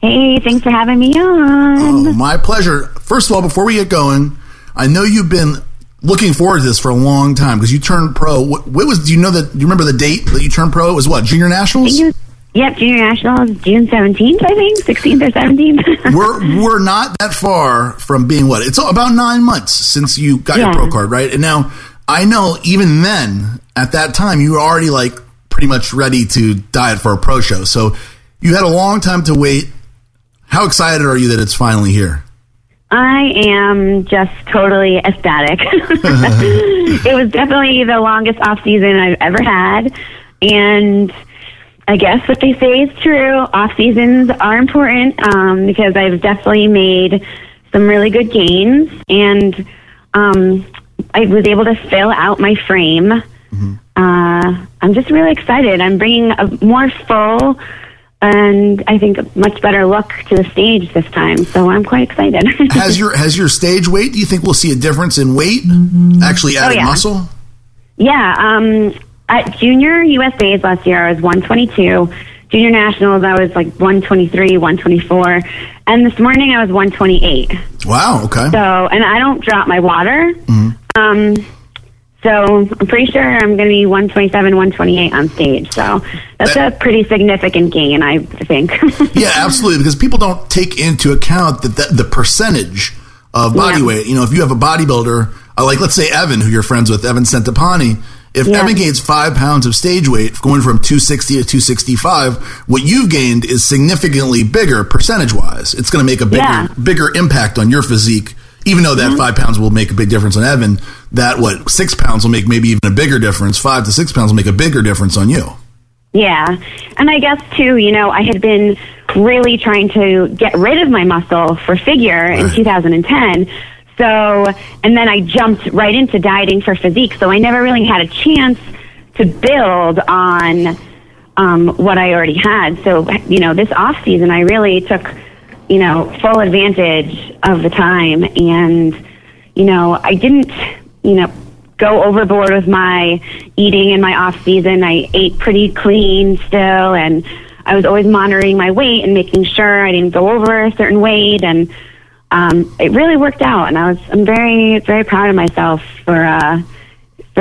Hey, thanks for having me on. Oh, my pleasure. First of all, before we get going, I know you've been looking forward to this for a long time because you turned pro. What was? Do you remember the date that you turned pro? It was what? Junior Nationals. Yep, Junior Nationals, June 17th, I think, 16th or 17th. We're not that far from being what? It's about 9 months since you got your pro card, right? And now I know even then at that time you were already like pretty much ready to diet for a pro show. So you had a long time to wait. How excited are you that it's finally here? I am just totally ecstatic. It was definitely the longest off season I've ever had, and I guess what they say is true. Off seasons are important because I've definitely made some really good gains, and I was able to fill out my frame. Mm-hmm. I'm just really excited. I'm bringing a more full and I think a much better look to the stage this time, so I'm quite excited. Has your stage weight, do you think we'll see a difference in weight, actually adding muscle? Yeah, at Junior USA's last year, I was 122. Junior Nationals, I was like 123, 124. And this morning, I was 128. Wow, okay. So, and I don't drop my water. Mm-hmm. So I'm pretty sure I'm going to be 127, 128 on stage. So that's a pretty significant gain, I think. Yeah, absolutely, because people don't take into account the percentage of body weight. If you have a bodybuilder, like let's say Evan, who you're friends with, Evan Centopani, if Evan gains 5 pounds of stage weight, going from 260 to 265, what you've gained is significantly bigger percentage-wise. It's going to make a bigger impact on your physique. Even though that 5 pounds will make a big difference on Evan, 6 pounds will make maybe even a bigger difference. 5 to 6 pounds will make a bigger difference on you. Yeah. And I guess, too, I had been really trying to get rid of my muscle for figure in 2010. So, and then I jumped right into dieting for physique. So I never really had a chance to build on what I already had. So, this off season, I really took full advantage of the time. And, I didn't, go overboard with my eating in my off season. I ate pretty clean still, and I was always monitoring my weight and making sure I didn't go over a certain weight. And it really worked out. And I'm very, very proud of myself for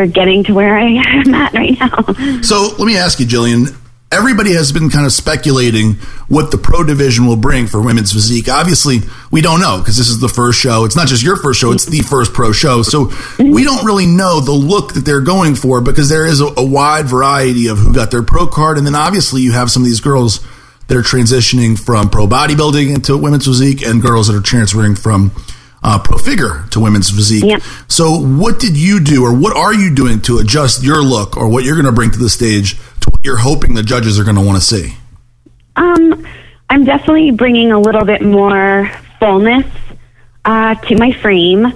getting to where I am at right now. So let me ask you, Jillian. Everybody has been kind of speculating what the pro division will bring for women's physique. Obviously, we don't know because this is the first show. It's not just your first show. It's the first pro show. So we don't really know the look that they're going for because there is a wide variety of who got their pro card. And then obviously you have some of these girls that are transitioning from pro bodybuilding into women's physique and girls that are transferring from pro figure to women's physique. Yep. So what did you do or what are you doing to adjust your look or what you're going to bring to the stage to what you're hoping the judges are going to want to see? I'm definitely bringing a little bit more fullness to my frame.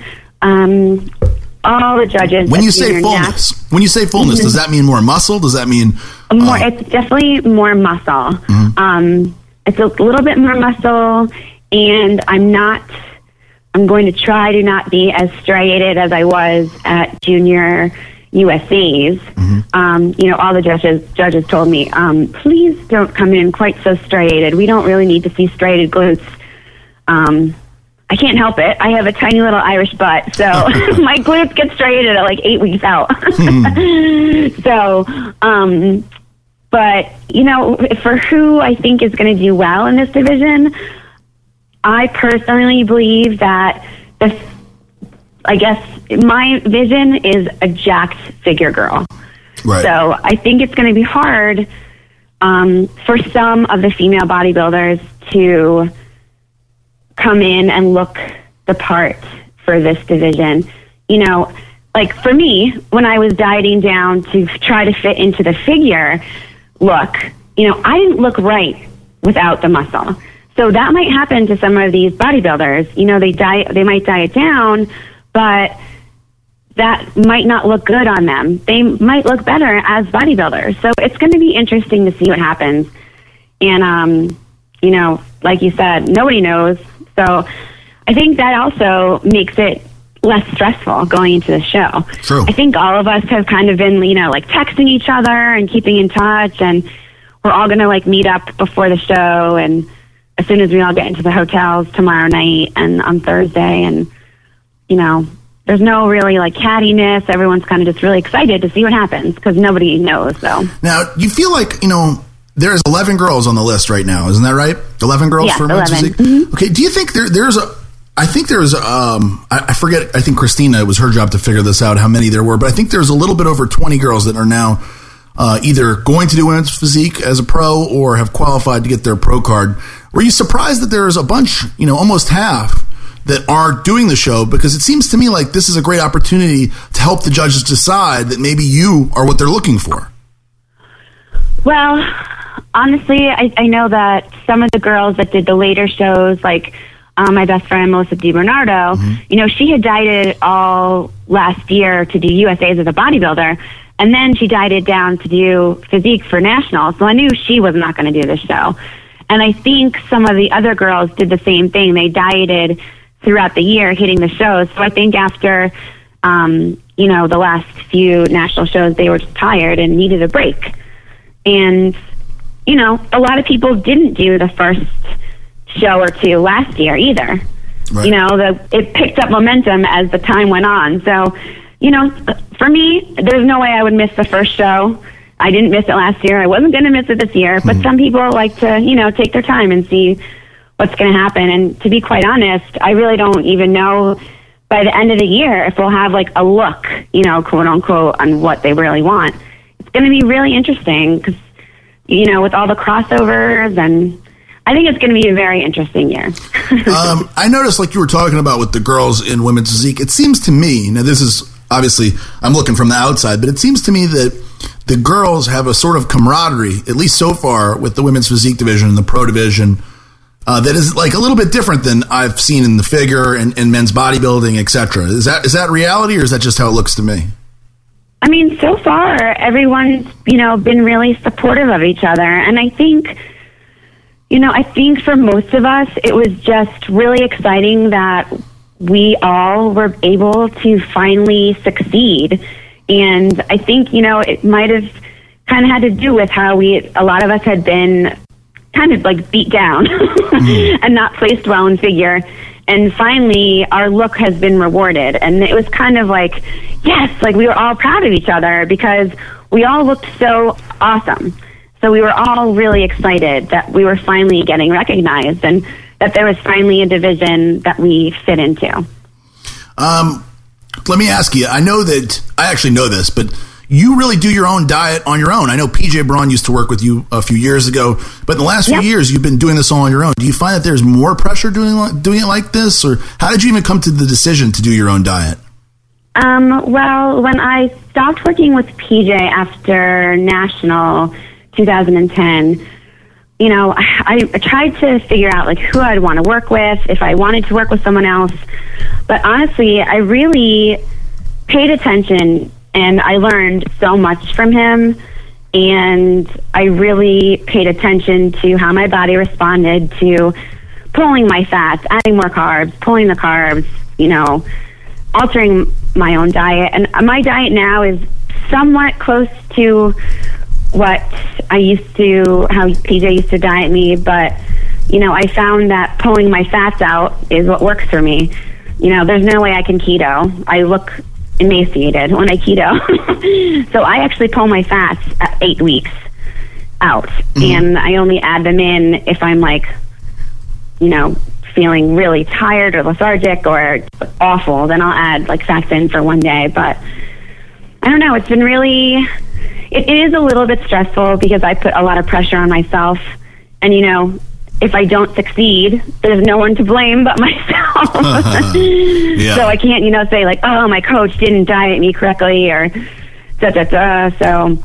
All the judges. When you say fullness, does that mean more muscle? Does that mean more? It's definitely more muscle. Mm-hmm. It's a little bit more muscle, and I'm going to try to not be as striated as I was at Junior USC's. Mm-hmm. All the judges told me, please don't come in quite so striated. We don't really need to see striated glutes. I can't help it. I have a tiny little Irish butt, so my glutes get striated at like 8 weeks out. But, you know, for who I think is going to do well in this division, I personally believe that this, I guess my vision is a jacked figure girl. Right. So I think it's going to be hard for some of the female bodybuilders to come in and look the part for this division. You know, like for me, when I was dieting down to try to fit into the figure look, you know, I didn't look right without the muscle. So that might happen to some of these bodybuilders. You know, they might diet down, but that might not look good on them. They might look better as bodybuilders. So it's going to be interesting to see what happens. And, you know, like you said, nobody knows. So I think that also makes it less stressful going into the show. True. I think all of us have kind of been, you know, like texting each other and keeping in touch, and we're all going to like meet up before the show and as soon as we all get into the hotels tomorrow night and on Thursday. And, you know, there's no really like cattiness. Everyone's kind of just really excited to see what happens because nobody knows. So now you feel like, you know, there's 11 girls on the list right now. Isn't that right? 11 girls for men's physique? Mm-hmm. Okay. Do you think there's a, I think there's, I forget, I think Christina, it was her job to figure this out, how many there were, but I think there's a little bit over 20 girls that are now either going to do women's physique as a pro or have qualified to get their pro card. Were you surprised that there's a bunch, you know, almost half that are doing the show? Because it seems to me like this is a great opportunity to help the judges decide that maybe you are what they're looking for. Well, honestly, I know that some of the girls that did the later shows, like my best friend, Melissa DiBernardo, you know, she had dieted all last year to do USAs as a bodybuilder, and then she dieted down to do physique for nationals. So I knew she was not going to do this show. And I think some of the other girls did the same thing. They dieted throughout the year, hitting the shows. So I think after, you know, the last few national shows, they were just tired and needed a break. And, you know, a lot of people didn't do the first show or two last year either. Right. You know, it picked up momentum as the time went on. So, you know, for me, there's no way I would miss the first show. I didn't miss it last year. I wasn't going to miss it this year. But some people like to, you know, take their time and see what's going to happen. And to be quite honest, I really don't even know by the end of the year if we'll have like a look, you know, quote unquote, on what they really want. It's going to be really interesting because, you know, with all the crossovers, and I think it's going to be a very interesting year. I noticed, like you were talking about with the girls in women's physique, it seems to me, now this is obviously, I'm looking from the outside, but it seems to me that the girls have a sort of camaraderie, at least so far, with the women's physique division and the pro division, that is like a little bit different than I've seen in the figure and men's bodybuilding, etc. Is that reality, or is that just how it looks to me? I mean, so far, everyone's, you know, been really supportive of each other. And I think, you know, for most of us, it was just really exciting that we all were able to finally succeed. And I think, you know, it might have kind of had to do with how a lot of us had been kind of like beat down and not placed well in figure. And finally, our look has been rewarded. And it was kind of like, yes, like we were all proud of each other because we all looked so awesome. So we were all really excited that we were finally getting recognized and that there was finally a division that we fit into. Let me ask you, I actually know this, but you really do your own diet on your own. I know PJ Braun used to work with you a few years ago, but in the last few years, you've been doing this all on your own. Do you find that there's more pressure doing it like this, or how did you even come to the decision to do your own diet? Well, when I stopped working with PJ after National 2010, you know, I tried to figure out like who I'd want to work with, if I wanted to work with someone else. But honestly, I really paid attention and I learned so much from him. And I really paid attention to how my body responded to pulling my fats, adding more carbs, pulling the carbs, you know, altering my own diet. And my diet now is somewhat close to what I used to, how PJ used to diet me, but you know, I found that pulling my fats out is what works for me. You know, there's no way I can keto. I look emaciated when I keto. So I actually pull my fats at 8 weeks out. Mm-hmm. And I only add them in if I'm, like, you know, feeling really tired or lethargic or awful. Then I'll add, like, fats in for one day. But I don't know. It's been really, it is a little bit stressful because I put a lot of pressure on myself. And, you know, if I don't succeed, there's no one to blame but myself. Yeah. So I can't, you know, say, like, oh, my coach didn't diet me correctly or da-da-da. So,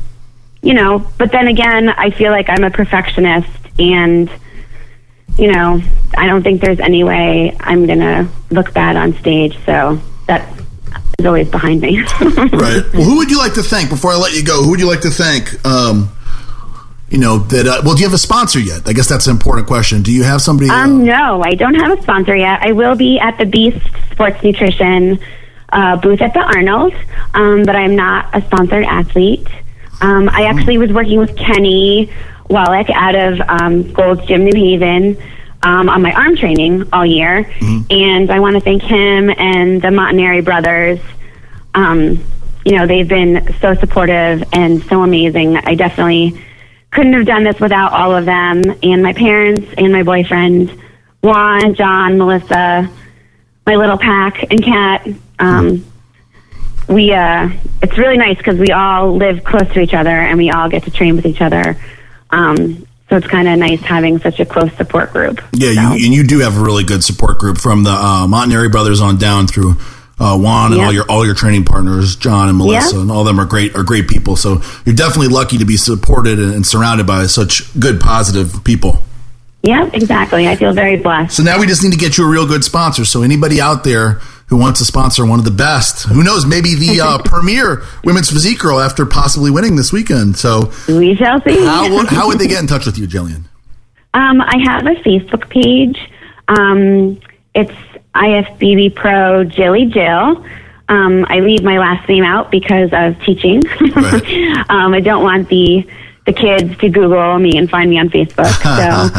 you know, but then again, I feel like I'm a perfectionist and, you know, I don't think there's any way I'm going to look bad on stage. So that is always behind me. Right. Well, who would you like to thank before I let you go? Who would you like to thank? You know, that, well, do you have a sponsor yet? I guess that's an important question. Do you have somebody? No, I don't have a sponsor yet. I will be at the Beast Sports Nutrition booth at the Arnold, but I'm not a sponsored athlete. I actually was working with Kenny Wallach out of Gold's Gym New Haven on my arm training all year, and I want to thank him and the Montanari brothers. You know, they've been so supportive and so amazing. I definitely couldn't have done this without all of them, and my parents and my boyfriend, Juan, John, Melissa, my little pack, and Kat. It's really nice because we all live close to each other and we all get to train with each other. So it's kind of nice having such a close support group. Yeah, so. You do have a really good support group from the Montanari brothers on down through Juan and all your training partners, John and Melissa, and all of them are great people. So you're definitely lucky to be supported and surrounded by such good, positive people. Yeah, exactly. I feel very blessed. So now we just need to get you a real good sponsor. So anybody out there who wants to sponsor one of the best, who knows, maybe the premier women's physique girl after possibly winning this weekend. So we shall see. How would they get in touch with you, Jillian? I have a Facebook page. It's IFBB Pro Jilly Jill. I leave my last name out because of teaching. Right. I don't want the kids to Google me and find me on Facebook. So.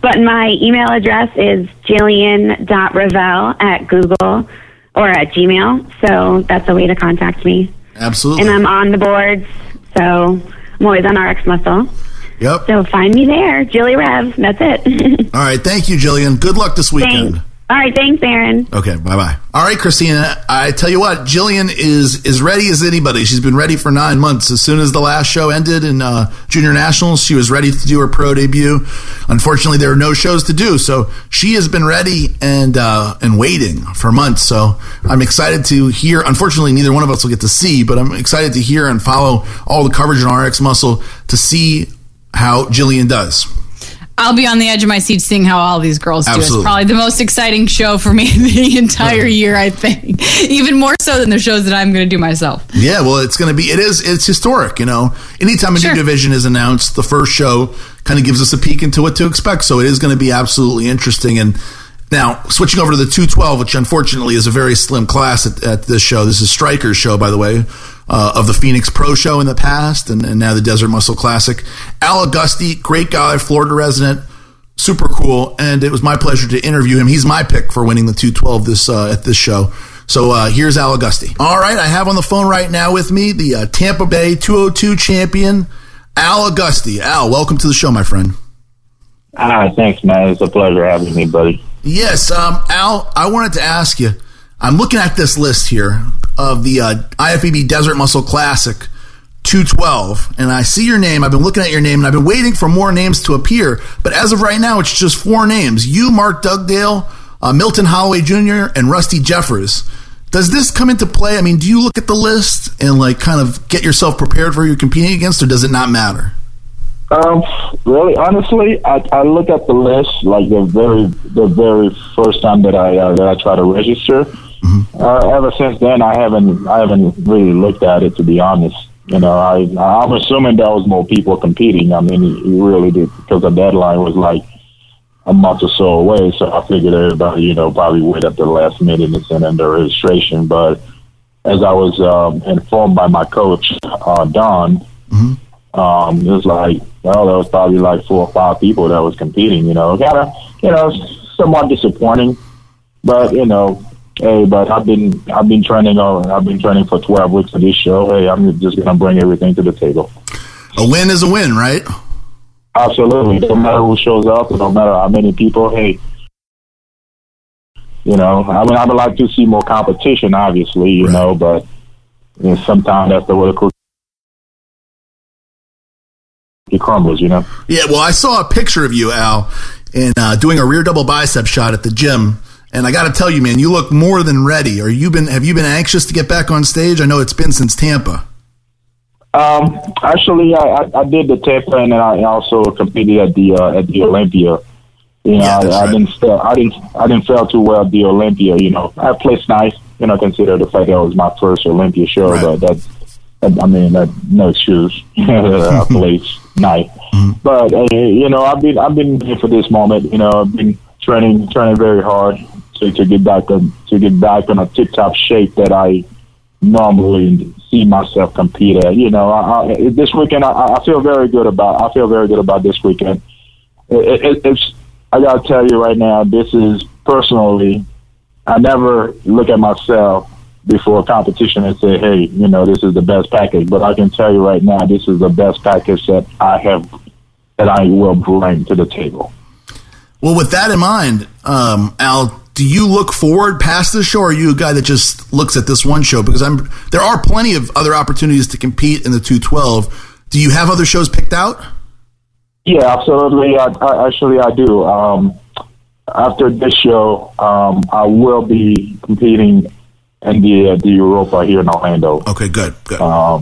But my email address is jillian.reveille@google or at Gmail. So that's a way to contact me. Absolutely. And I'm on the boards. So I'm always on RX Muscle. Yep. So find me there. Jilly Rev. That's it. All right. Thank you, Jillian. Good luck this weekend. Thanks. All right. Thanks, Aaron. Okay. Bye-bye. All right, Christina. I tell you what, Jillian is ready as anybody. She's been ready for 9 months. As soon as the last show ended in Junior Nationals, she was ready to do her pro debut. Unfortunately, there are no shows to do, so she has been ready and waiting for months. So I'm excited to hear. Unfortunately, neither one of us will get to see, but I'm excited to hear and follow all the coverage on RX Muscle to see how Jillian does. I'll be on the edge of my seat seeing how all these girls do. Absolutely. It's probably the most exciting show for me the entire year, I think. Even more so than the shows that I'm going to do myself. Yeah, well, it's historic, you know. Anytime a new division is announced, the first show kind of gives us a peek into what to expect. So it is going to be absolutely interesting. And now, switching over to the 212, which unfortunately is a very slim class at this show. This is Striker's show, by the way. Of the Phoenix Pro Show in the past, and now the Desert Muscle Classic. Al Augusti, great guy, Florida resident, super cool, and it was my pleasure to interview him. He's my pick for winning the 212 at this show. So here's Al Augusti. All right, I have on the phone right now with me the Tampa Bay 202 champion, Al Augusti. Al, welcome to the show, my friend. Thanks, man. It's a pleasure having me, buddy. Yes, Al, I wanted to ask you, I'm looking at this list here of the IFBB Desert Muscle Classic 212, and I see your name. I've been looking at your name, and I've been waiting for more names to appear, but as of right now, it's just 4 names. You, Mark Dugdale, Milton Holloway Jr., and Rusty Jeffers. Does this come into play? I mean, do you look at the list and like kind of get yourself prepared for who you're competing against, or does it not matter? Really, honestly, I look at the list like the very first time that I try to register. Mm-hmm. Ever since then, I haven't really looked at it, to be honest. You know, I'm assuming there was more people competing. I mean, it really did, because the deadline was like a month or so away. So I figured everybody, you know, probably wait at the last minute and send in their registration. But as I was informed by my coach, Don, It was like, well, there was probably like 4 or 5 people that was competing, you know. Kind of, you know, somewhat disappointing, but, you know, hey, but I've been training on. I've been training for 12 weeks for this show. Hey, I'm just gonna bring everything to the table. A win is a win, right? Absolutely. No matter who shows up, no matter how many people. Hey, you know, I mean, I would like to see more competition, obviously, you right. know, but you know, sometimes that's the way the cookie crumbles, you know. Yeah. Well, I saw a picture of you, Al, in doing a rear double bicep shot at the gym. And I got to tell you, man, you look more than ready. Have you been anxious to get back on stage? I know it's been since Tampa. Actually, I did the Tampa, and then I also competed at the Olympia. You know, yeah, I right. I didn't fare too well at the Olympia. You know, I placed nice. You know, consider the fact that it was my first Olympia show, right. but that I mean, that no excuse. I played nice, mm-hmm. but you know, I've been here for this moment. You know, I've been training very hard. To get back in a tip-top shape that I normally see myself compete at. You know, this weekend I feel very good about. I feel very good about this weekend. It's I gotta tell you right now, this is personally. I never look at myself before a competition and say, "Hey, you know, this is the best package." But I can tell you right now, this is the best package that I have that I will bring to the table. Well, with that in mind, Al. Do you look forward past this show, or are you a guy that just looks at this one show? Because there are plenty of other opportunities to compete in the 212. Do you have other shows picked out? Yeah, absolutely. I do. After this show, I will be competing in the Europa here in Orlando. Okay, good. I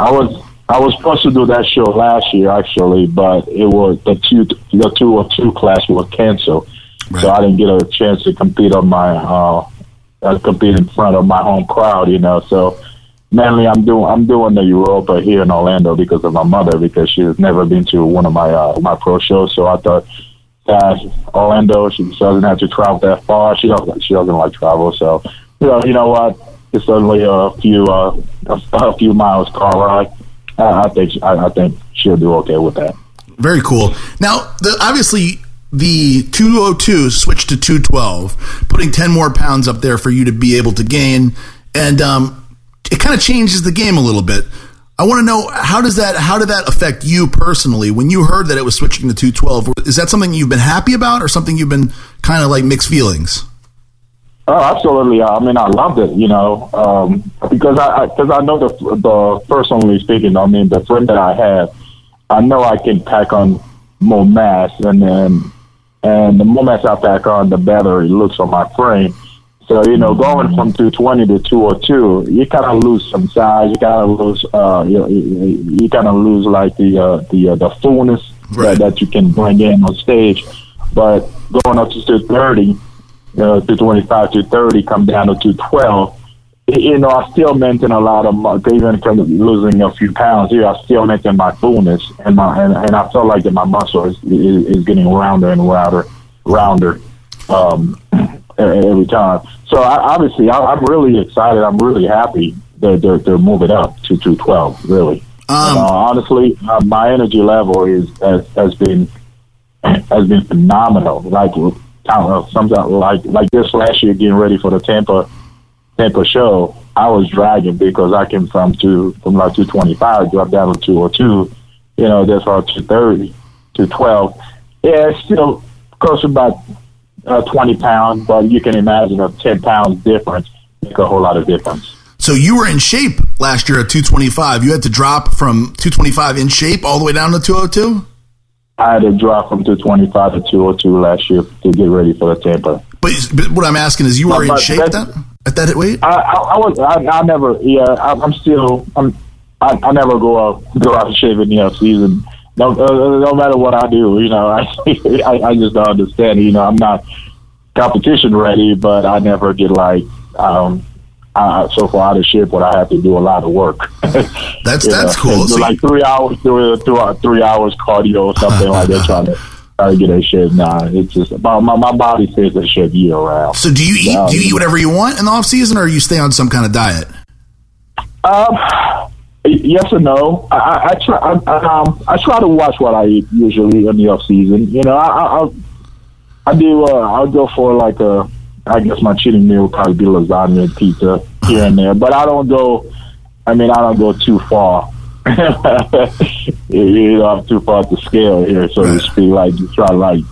was supposed to do that show last year, actually, but it was the 202 class was canceled. Right. So I didn't get a chance to compete in front of my home crowd, you know. So mainly I'm doing the Europa here in Orlando because of my mother, because she has never been to one of my my pro shows. So I thought, Orlando, she doesn't have to travel that far. She doesn't like travel. So you know what? It's only a few miles car ride. I think she'll do okay with that. Very cool. Now, obviously. The 202 switched to 212, putting 10 more pounds up there for you to be able to gain, and it kind of changes the game a little bit. I want to know how did that affect you personally when you heard that it was switching to 212? Is that something you've been happy about, or something you've been kind of like mixed feelings? Oh, absolutely. I mean, I loved it, you know, because I know the personally speaking, I mean, the friend that I have, I know I can pack on more mass, and then. And the more mass I pack on, the better it looks on my frame. So, you know, going from 220 to 202, you kind of lose some size. You kind of lose, you kind of lose like the fullness right. that you can bring in on stage. But going up to 230, you know, 225, 230, come down to 212. You know, I still maintain a lot of, even from losing a few pounds here, I still maintain my fullness, and I feel like that my muscle is getting rounder and rounder every time. So I'm really excited. I'm really happy that they're moving up to 212. Really, honestly, my energy level has been phenomenal. Like this last year, getting ready for the Tampa show, I was dragging because I came from like 225, dropped down to 202, you know, that's all 230, 212. Yeah, it's still close to about 20 pounds, but you can imagine a 10 pounds difference make a whole lot of difference. So you were in shape last year at 225. You had to drop from 225 in shape all the way down to 202? I had to drop from 225 to 202 last year to get ready for the Tampa. But what I'm asking is, you were in shape then? At that weight? I never go out shaving the off season. No matter what I do, you know, I just don't understand. You know, I'm not competition ready, but I never get like so far out of shape when I have to do a lot of work. That's cool. So like 3 hours, three hours cardio or something like that, trying to get in shape. Nah, it's just about my body stays in shape year round. So do you eat whatever you want in the off season, or you stay on some kind of diet? Yes and no. I try to watch what I eat usually in the off season. You know, I do. I'll go for like a. I guess my cheating meal would probably be lasagna and pizza here and there, but I don't go. I mean, I don't go too far. You know, I'm too far to scale here, so to speak. Like you try to like.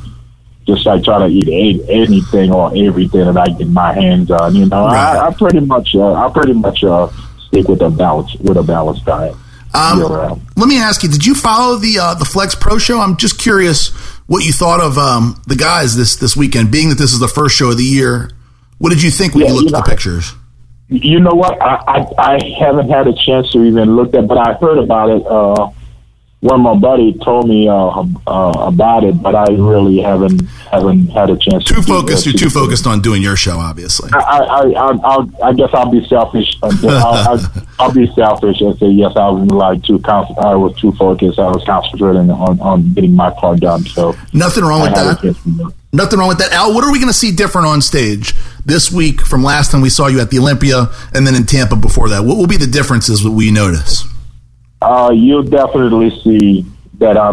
Just like try to eat anything or everything that I get my hands on, you know. Right. I pretty much stick with a balanced diet. Let me ask you: did you follow the Flex Pro Show? I'm just curious what you thought of the guys this weekend, being that this is the first show of the year. What did you think when you looked at the pictures? You know what? I haven't had a chance to even look at, but I heard about it. When my buddy told me about it, but I really haven't had a chance. You're too focused on doing your show, obviously. I guess I'll be selfish. I'll be selfish and say yes. I was like I was too focused. I was concentrating on getting my part done. So nothing wrong with that. Al, what are we going to see different on stage this week from last time we saw you at the Olympia and then in Tampa before that? What will be the differences that we notice? You'll definitely see that I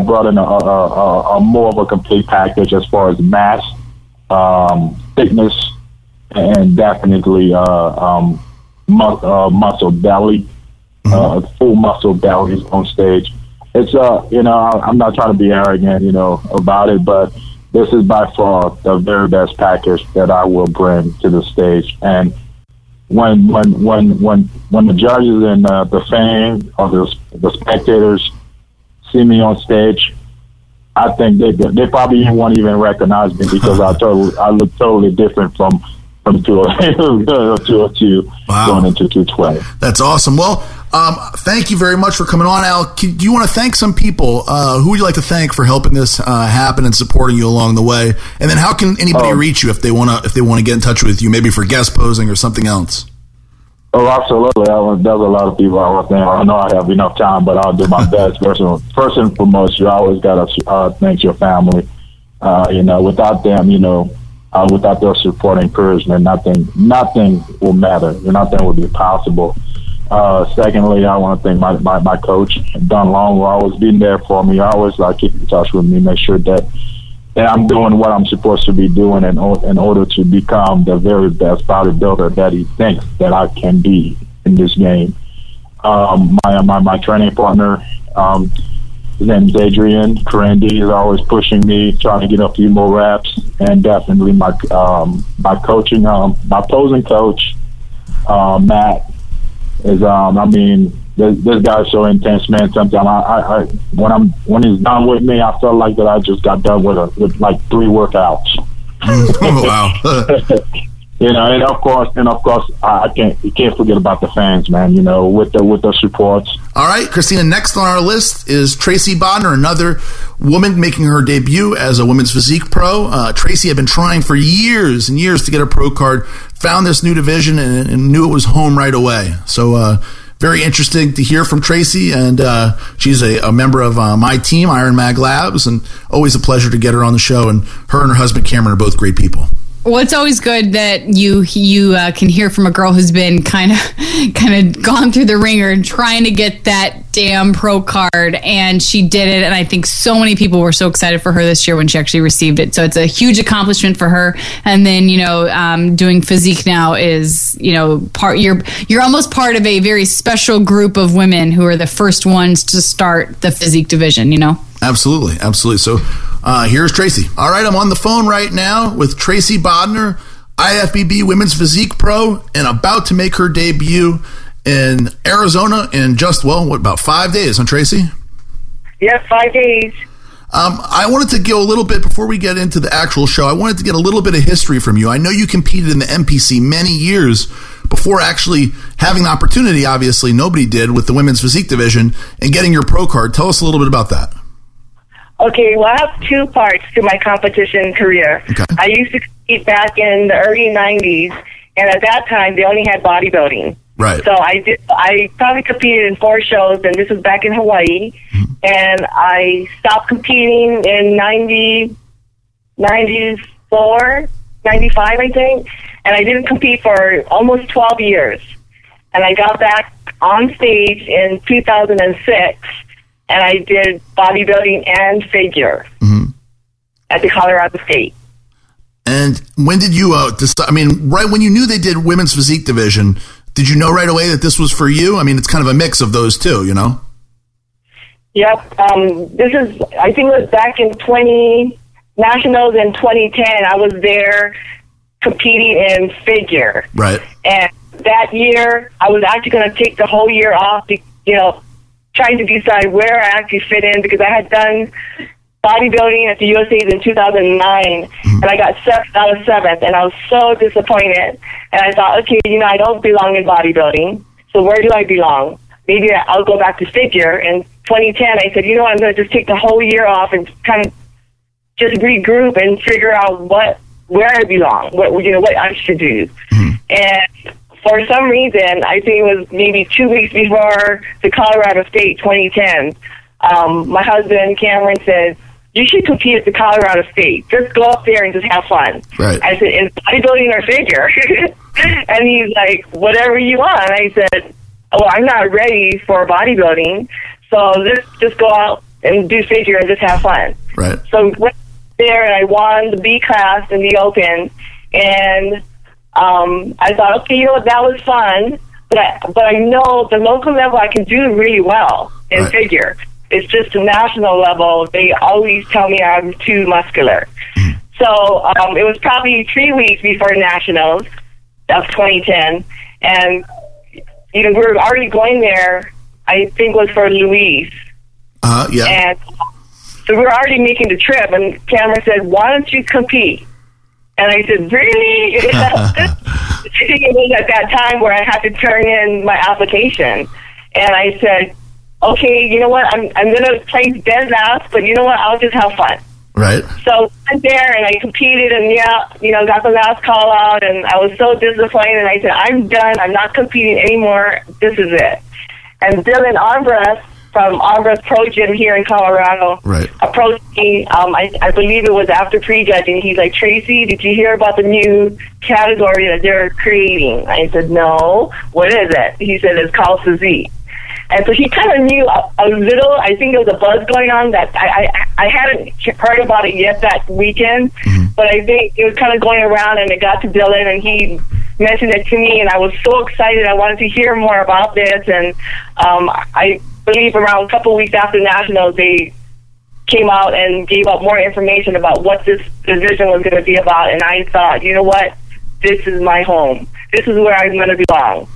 brought in a more of a complete package as far as mass, thickness, and definitely muscle belly, full muscle bellies on stage. It's you know, I'm not trying to be arrogant, you know, about it, but this is by far the very best package that I will bring to the stage. And when the judges and the fans or the spectators see me on stage, I think they probably won't even recognize me because I look totally different from 202 going into 220. That's awesome. Well, thank you very much for coming on, Al. Do you want to thank some people? Who would you like to thank for helping this happen and supporting you along the way? And then, how can anybody reach you if they want to get in touch with you, maybe for guest posing or something else? Oh, absolutely. There's a lot of people I want to thank. I know I have enough time, but I'll do my best. First and foremost, you always got to thank your family. You know, without them, you know. Without their support and encouragement, nothing will matter. Nothing will be possible. Secondly, I want to thank my coach, Don Long, who always been there for me. Always keep in touch with me, make sure that I'm doing what I'm supposed to be doing in order to become the very best bodybuilder that he thinks that I can be in this game. My training partner, his name's Adrian Carendi, is always pushing me, trying to get a few more reps, and definitely my posing coach, Matt, is. I mean, this guy's so intense, man. Sometimes I when he's done with me, I feel like that I just got done with 3 workouts. Oh, wow. You know, and of course, you can't forget about the fans, man. You know, with the supports. All right, Christina. Next on our list is Tracy Bodner, another woman making her debut as a women's physique pro. Tracy had been trying for years and years to get a pro card. Found this new division and knew it was home right away. So very interesting to hear from Tracy, and she's a member of my team, Iron Mag Labs, and always a pleasure to get her on the show. And her husband Cameron are both great people. Well, it's always good that you can hear from a girl who's been kind of gone through the ringer and trying to get that damn pro card, and she did it. And I think so many people were so excited for her this year when she actually received it. So it's a huge accomplishment for her. And then, you know, doing physique now is, you know, you're almost part of a very special group of women who are the first ones to start the physique division, you know? Absolutely. Absolutely. So here's Tracy. All right. I'm on the phone right now with Tracy Bodner, IFBB Women's Physique Pro, and about to make her debut in Arizona in just, about 5 days, huh, Tracy? Yeah, 5 days. I wanted to go a little bit, before we get into the actual show, I wanted to get a little bit of history from you. I know you competed in the MPC many years before actually having the opportunity, obviously nobody did, with the women's physique division and getting your pro card. Tell us a little bit about that. Okay, well, I have 2 parts to my competition career. Okay. I used to compete back in the early 90s, and at that time, they only had bodybuilding. Right. So I probably competed in 4 shows, and this was back in Hawaii. Mm-hmm. And I stopped competing in 94, 95, I think. And I didn't compete for almost 12 years. And I got back on stage in 2006, and I did bodybuilding and figure at the Colorado State. And when did you decide? I mean, right when you knew they did women's physique division, did you know right away that this was for you? I mean, it's kind of a mix of those two, you know? Yep. This is, I think it was back in Nationals in 2010. I was there competing in figure. Right. And that year, I was actually going to take the whole year off, you know, trying to decide where I actually fit in, because I had done bodybuilding at the USA's in 2009, and I got 7th out of 7th, and I was so disappointed. And I thought, okay, you know, I don't belong in bodybuilding, so where do I belong? Maybe I'll go back to figure. In 2010, I said, you know what, I'm going to just take the whole year off and kind of just regroup and figure out where I belong, what I should do. And for some reason, I think it was maybe 2 weeks before the Colorado State 2010, my husband Cameron said, you should compete at the Colorado State. Just go up there and just have fun. Right. I said, is bodybuilding or figure? And he's like, whatever you want. I said, oh, I'm not ready for bodybuilding, so let's just go out and do figure and just have fun. Right. So went there and I won the B class in the open, and I thought, okay, you know what, that was fun, but I know the local level I can do really well in figure. It's just the national level, they always tell me I'm too muscular. So it was probably 3 weeks before Nationals of 2010, and you know, we were already going there, I think it was for Louise. And so we were already making the trip, and Cameron said, why don't you compete? And I said, really? I think it was at that time where I had to turn in my application. And I said, okay, you know what, I'm going to place dead last, but you know what, I'll just have fun. Right. So I went there and I competed, and got the last call out, and I was so disappointed, and I said, I'm done, I'm not competing anymore, this is it. And Dylan Armbrust from Armbrust Pro Gym here in Colorado approached me, I believe it was after prejudging. He's like, Tracy, did you hear about the new category that they're creating? I said, no, what is it? He said, it's called physique. And so he kind of knew a little, I think there was a buzz going on that I hadn't heard about it yet that weekend, but I think it was kind of going around, and it got to Dylan, and he mentioned it to me, and I was so excited. I wanted to hear more about this, and I believe around a couple of weeks after Nationals, they came out and gave up more information about what this division was going to be about, and I thought, you know what, this is my home. This is where I'm going to belong.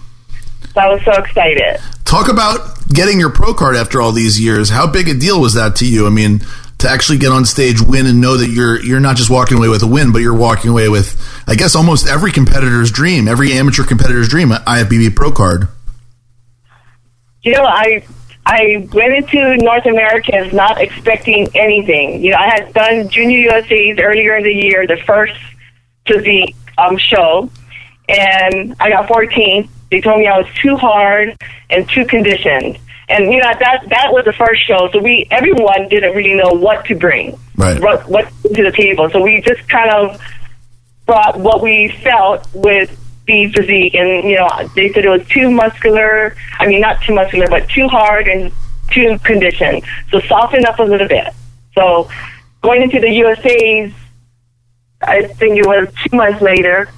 So I was so excited. Talk about getting your pro card after all these years. How big a deal was that to you? I mean, to actually get on stage, win, and know that you're not just walking away with a win, but you're walking away with, I guess, almost every competitor's dream, every amateur competitor's dream, an IFBB pro card. You know, I went into North Americans not expecting anything. You know, I had done Junior USAs earlier in the year, the first to the show, and I got 14th. They told me I was too hard and too conditioned. And, you know, that was the first show, so everyone didn't really know what to bring, what to the table. So we just kind of brought what we felt with the physique. And, you know, they said it was too muscular. I mean, not too muscular, but too hard and too conditioned. So soften up a little bit. So going into the USA's, I think it was 2 months later,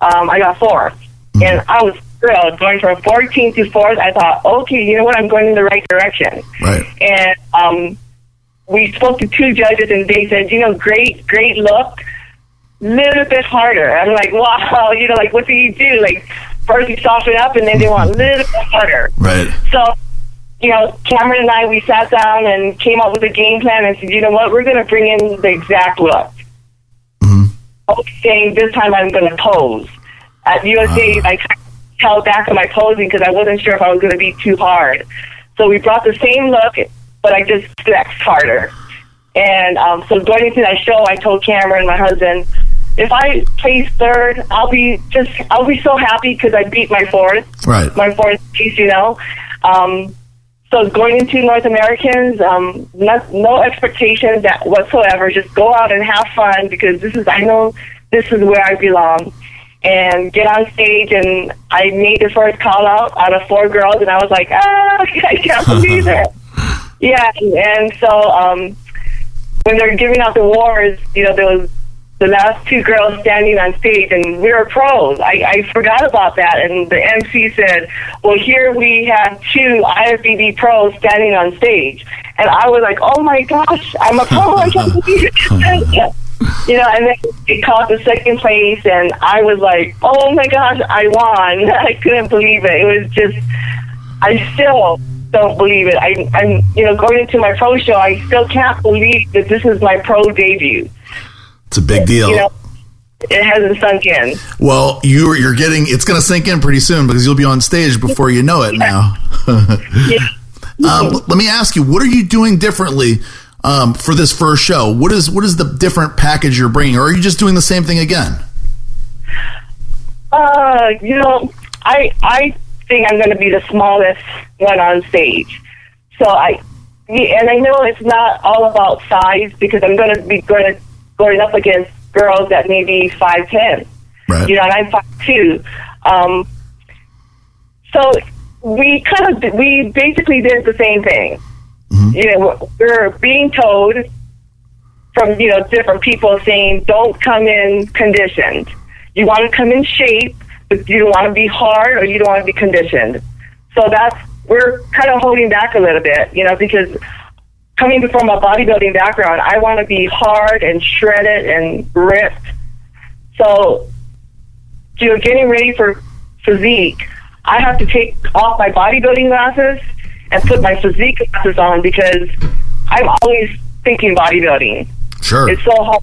I got 4th. And I was thrilled. Going from 14th to 4th, I thought, okay, you know what, I'm going in the right direction. Right. And we spoke to 2 judges, and they said, you know, great look, little bit harder. I'm like, wow, you know, like, what do you do? Like, first you soften up, and then they want a little bit harder. Right. So, you know, Cameron and I, we sat down and came up with a game plan and said, you know what, we're going to bring in the exact look. Okay, this time I'm going to pose. At USA, I kind of held back on my posing because I wasn't sure if I was going to be too hard. So we brought the same look, but I just flexed harder. And so going into that show, I told Cameron, my husband, if I place 3rd, I'll be so happy because I beat my 4th. Right. My 4th piece, you know. So going into North Americans, no expectations that whatsoever. Just go out and have fun because I know this is where I belong. and get on stage, and I made the first call out of four girls, and I was like, I can't believe it. Yeah, and so when they're giving out the awards, you know, there was the last two girls standing on stage, and we were pros. I forgot about that, and the MC said, well, here we have two IFBB pros standing on stage. And I was like, oh my gosh, I'm a pro, I can't believe it. You know, and then it caught the second place, and I was like, oh my gosh, I won. I couldn't believe it. It was just, I still don't believe it. I'm, you know, going into my pro show, I still can't believe that this is my pro debut. It's a big deal. You know, it hasn't sunk in. Well, you're getting, it's going to sink in pretty soon, because you'll be on stage before you know it now. Yeah. Let me ask you, what are you doing differently for this first show? What is the different package you're bringing, or are you just doing the same thing again? You know, I think I'm going to be the smallest one on stage. So I know it's not all about size, because I'm going to be going up against girls that may be 5'10", right? You know, and I'm 5'2". So we basically did the same thing. Mm-hmm. You know, we're being told from, you know, different people saying, don't come in conditioned. You want to come in shape, but you don't want to be hard, or you don't want to be conditioned. So we're kind of holding back a little bit, you know, because coming from a bodybuilding background, I want to be hard and shredded and ripped. So, you know, getting ready for physique, I have to take off my bodybuilding glasses and put my physique glasses on, because I'm always thinking bodybuilding. Sure. It's so hard.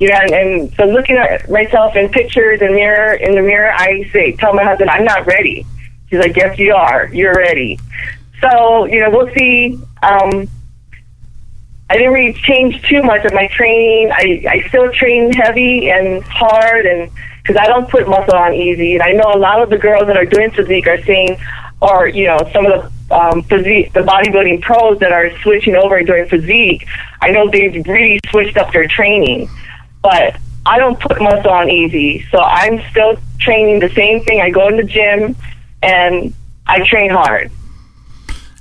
You know, and so looking at myself in pictures and in the mirror, I tell my husband, I'm not ready. He's like, yes, you are. You're ready. So, you know, we'll see. I didn't really change too much of my training. I still train heavy and hard, and because I don't put muscle on easy. And I know a lot of the girls that are doing physique are saying, or, you know, some of the physique, the bodybuilding pros that are switching over and doing physique, I know they've really switched up their training. But I don't put muscle on easy, so I'm still training the same thing. I go in the gym, and I train hard.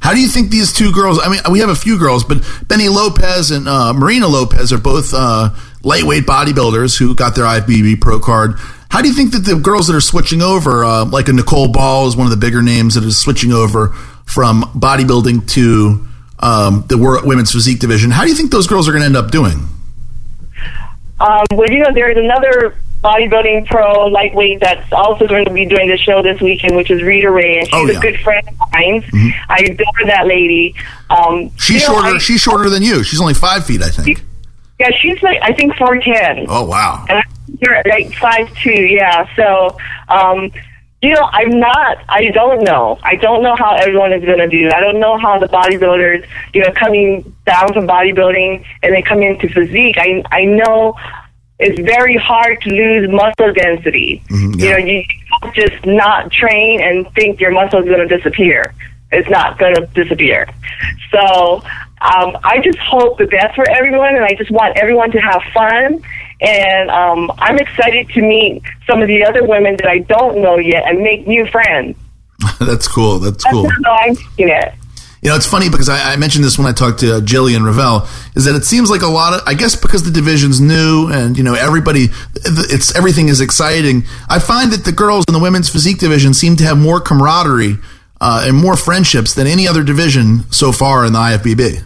How do you think these two girls, I mean, we have a few girls, but Benny Lopez and Marlena Lopez are both lightweight bodybuilders who got their IFBB pro card. How do you think that the girls that are switching over, like a Nicole Ball is one of the bigger names that is switching over from bodybuilding to the women's physique division, how do you think those girls are going to end up doing? Well, you know, there's another bodybuilding pro lightweight that's also going to be doing the show this weekend, which is Rita Ray, and she's a good friend of mine. Mm-hmm. I adore that lady. She's shorter than you. She's only 5 feet, I think. She's like, I think 4'10". Oh wow! And I'm like 5'2". Yeah. So, you know, I don't know. I don't know how everyone is going to do. I don't know how the bodybuilders, you know, coming down from bodybuilding and then come into physique. I know. It's very hard to lose muscle density. Mm-hmm, yeah. You know, you can't just not train and think your muscle is going to disappear. It's not going to disappear. So I just hope the best for everyone, and I just want everyone to have fun. And I'm excited to meet some of the other women that I don't know yet and make new friends. That's cool. That's cool. How I'm seeing it. You know, it's funny because I mentioned this when I talked to Jillian Reveille, is that it seems like a lot of, I guess because the division's new and, you know, everybody, everything is exciting. I find that the girls in the women's physique division seem to have more camaraderie and more friendships than any other division so far in the IFBB.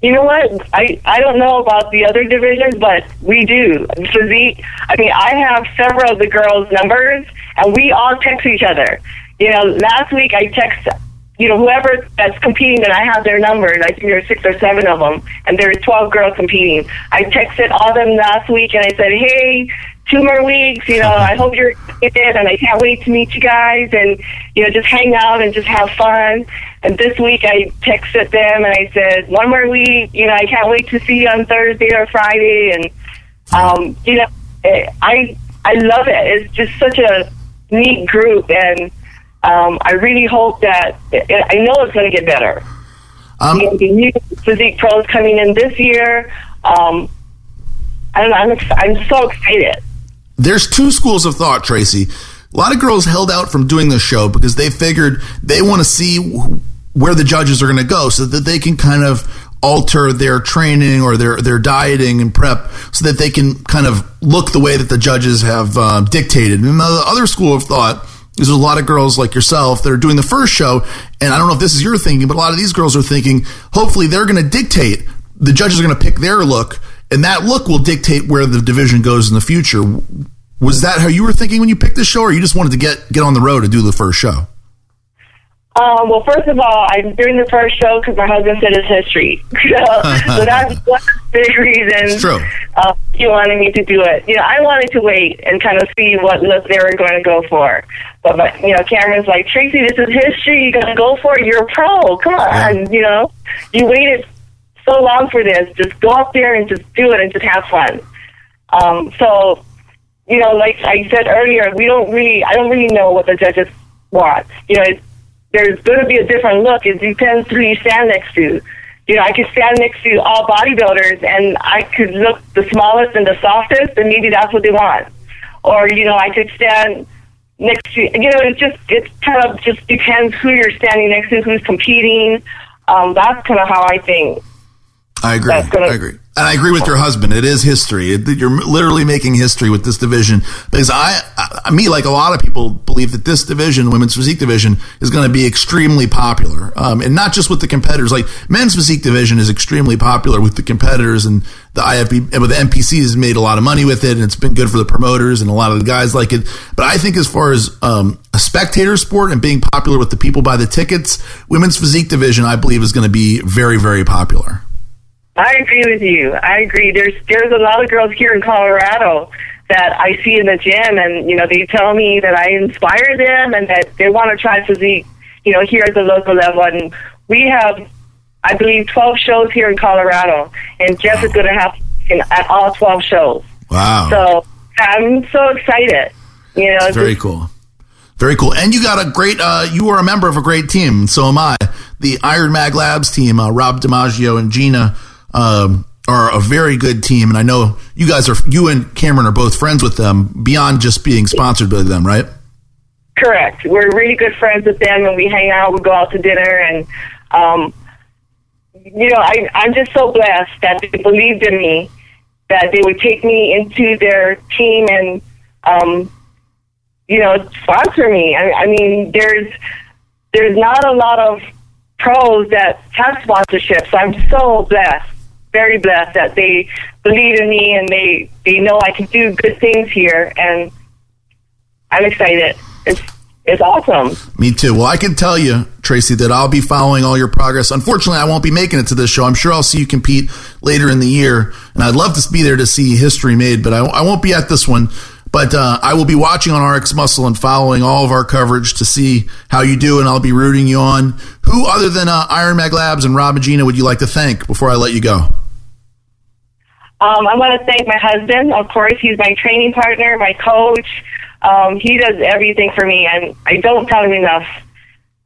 You know what? I don't know about the other divisions, but we do. Physique, I mean, I have several of the girls' numbers, and we all text each other. You know, last week I texted, you know, whoever that's competing, and I have their numbers. I think there are 6 or 7 of them, and there are 12 girls competing. I texted all of them last week, and I said, hey, 2 more weeks, you know, I hope you're excited, and I can't wait to meet you guys, and, you know, just hang out and just have fun. And this week I texted them, and I said, 1 more week, you know, I can't wait to see you on Thursday or Friday. And, you know, I love it. It's just such a neat group, and I really hope that, I know it's going to get better. The new physique pros coming in this year. I don't know, I'm so excited. There's two schools of thought, Tracy. A lot of girls held out from doing this show because they figured they want to see where the judges are going to go so that they can kind of alter their training or their dieting and prep so that they can kind of look the way that the judges have dictated. And the other school of thought is there's a lot of girls like yourself that are doing the first show, and I don't know if this is your thinking, but a lot of these girls are thinking, hopefully they're going to dictate. The judges are going to pick their look, and that look will dictate where the division goes in the future. Was that how you were thinking when you picked this show, or you just wanted to get on the road and do the first show? Well, first of all, I'm doing the first show because my husband said it's history. So that's one big reason he wanted me to do it. You know, I wanted to wait and kind of see what look they were going to go for. But you know, Cameron's like, Tracy, this is history. You're going to go for it. You're a pro. Come on. Yeah. You know, you waited so long for this. Just go up there and just do it and just have fun. So, you know, like I said earlier, I don't really know what the judges want. You know, there's going to be a different look. It depends who you stand next to. You know, I could stand next to all bodybuilders, and I could look the smallest and the softest, and maybe that's what they want. Or, you know, I could stand next to, you know, it kind of just depends who you're standing next to, who's competing. That's kind of how I think. I agree. And I agree with your husband. It is history. You're literally making history with this division. Because I, like a lot of people, believe that this division, women's physique division, is going to be extremely popular. And not just with the competitors. Like, men's physique division is extremely popular with the competitors, and the IFB, but the NPC has made a lot of money with it, and it's been good for the promoters, and a lot of the guys like it. But I think as far as a spectator sport and being popular with the people by the tickets, women's physique division, I believe, is going to be very, very popular. I agree with you. I agree. There's a lot of girls here in Colorado that I see in the gym, and you know, they tell me that I inspire them and that they want to try physique, you know, here at the local level. And we have, I believe, 12 shows here in Colorado, and Jeff is going to have at all 12 shows. Wow! So I'm so excited. You know, it's very cool. Very cool. And you got a great, you are a member of a great team. So am I. The Iron Mag Labs team, Rob DiMaggio and Gina. Are a very good team, and I know you and Cameron are both friends with them beyond just being sponsored by them, right? Correct. We're really good friends with them, and we hang out, we go out to dinner, and you know, I'm just so blessed that they believed in me, that they would take me into their team and you know, sponsor me. I mean, there's not a lot of pros that have sponsorships. I'm so blessed. Very blessed that they believe in me, and they know I can do good things here, and I'm excited. It's awesome. Me too. Well, I can tell you, Tracy, that I'll be following all your progress. Unfortunately, I won't be making it to this show. I'm sure I'll see you compete later in the year, and I'd love to be there to see history made, but I won't be at this one. But I will be watching on RX Muscle and following all of our coverage to see how you do, and I'll be rooting you on. Who other than Iron Mag Labs and Rob and Gina would you like to thank before I let you go? I want to thank my husband. Of course, he's my training partner, my coach. He does everything for me, and I don't tell him enough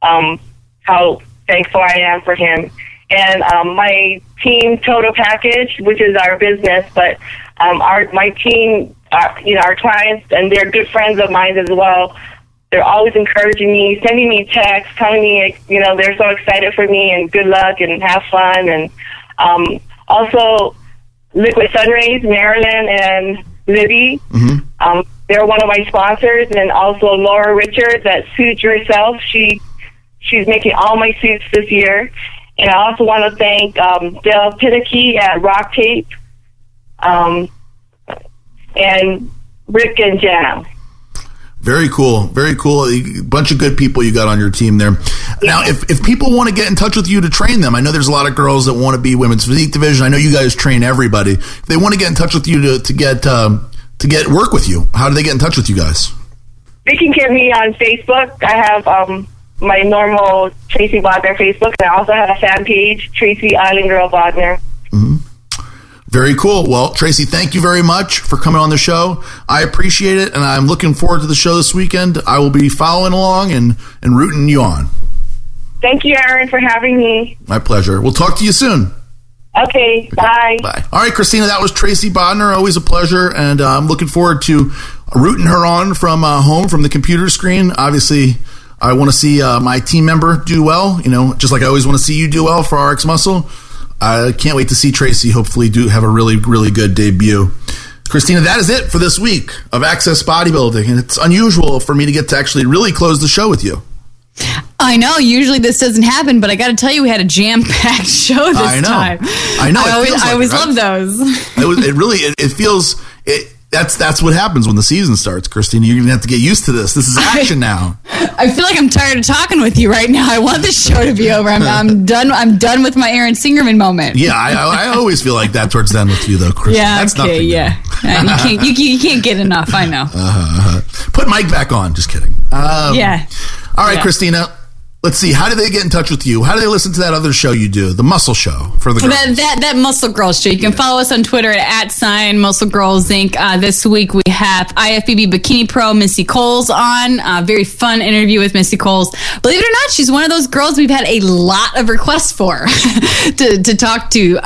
how thankful I am for him. And my team total package, which is our business, but my team, you know, our clients, and they're good friends of mine as well. They're always encouraging me, sending me texts, telling me, you know, they're so excited for me and good luck and have fun. And also, Liquid Sunrays, Marilyn and Libby, they're one of my sponsors, and also Laura Richards at Suit Yourself. She's making all my suits this year. And I also want to thank Del Pinicky at Rock Tape, and Rick and Jam. Very cool. Very cool. A bunch of good people you got on your team there. Now, if people want to get in touch with you to train them, I know there's a lot of girls that want to be women's physique division. I know you guys train everybody. If they want to get in touch with you to get work with you, how do they get in touch with you guys? They can get me on Facebook. I have my normal Tracy Bodner Facebook, and I also have a fan page, Tracy Island Girl Bodner. Very cool. Well, Tracy, thank you very much for coming on the show. I appreciate it, and I'm looking forward to the show this weekend. I will be following along and rooting you on. Thank you, Aaron, for having me. My pleasure. We'll talk to you soon. Okay, bye. Bye. All right, Christina, that was Tracy Bodner. Always a pleasure, and I'm looking forward to rooting her on from home, from the computer screen. Obviously, I want to see my team member do well, you know, just like I always want to see you do well for RX Muscle. I can't wait to see Tracy hopefully do have a really, really good debut. Christina, that is it for this week of Access Bodybuilding, and it's unusual for me to get to actually really close the show with you. I know. Usually this doesn't happen, but I got to tell you, we had a jam-packed show this time. I know. I always love those. It really feels. That's what happens when the season starts, Christina. You're going to have to get used to this. This is action now. I feel like I'm tired of talking with you right now. I want this show to be over. I'm done. I'm done with my Aaron Singerman moment. Yeah, I always feel like that towards the end with you, though, Christina. Yeah, that's okay, yeah. You can't get enough. I know. Put Mike back on. Just kidding. Yeah. All right, yeah. Christina. Let's see. How do they get in touch with you? How do they listen to that other show you do, the Muscle Show for the girls? That Muscle Girls show. You can follow us on Twitter @ Muscle Girls Inc. This week we have IFBB Bikini Pro Missy Coles on. Very fun interview with Missy Coles. Believe it or not, she's one of those girls we've had a lot of requests for to talk to.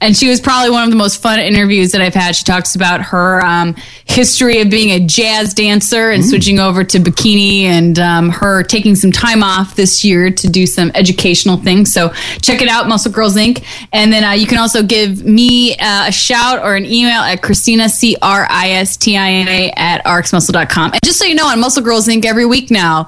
And she was probably one of the most fun interviews that I've had. She talks about her history of being a jazz dancer and switching over to bikini, and her taking some time off this year to do some educational things. So check it out, Muscle Girls Inc. And then you can also give me a shout or an email at Christina, Christina @ rxmuscle.com. And just so you know, on Muscle Girls Inc. every week now,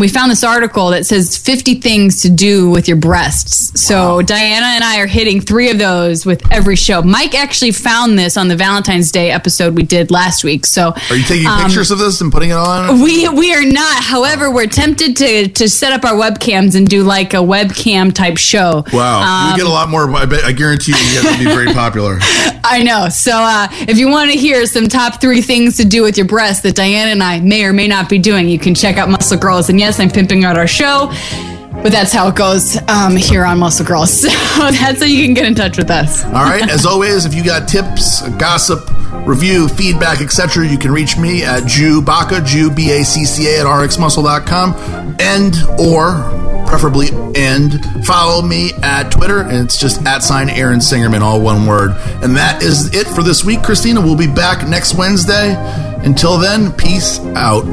we found this article that says 50 things to do with your breasts. So Diana and I are hitting 3 of those with every show. Mike actually found this on the Valentine's Day episode we did last week. So are you taking pictures of this and putting it on? We are not. However, we're tempted to set up our webcams and do like a webcam type show. Wow. You get a lot more. I guarantee you that would be very popular. I know. So if you want to hear some top 3 things to do with your breasts that Diana and I may or may not be doing, you can check out Muscle Girls. And yes, I'm pimping out our show, but that's how it goes here on Muscle Girls. So that's how you can get in touch with us. All right. As always, if you got tips, gossip, review, feedback, etc., you can reach me at Jubacca @ rxmuscle.com and follow me at Twitter, and it's just @ Aaron Singerman, all one word. And that is it for this week, Christina. We'll be back next Wednesday. Until then, peace out.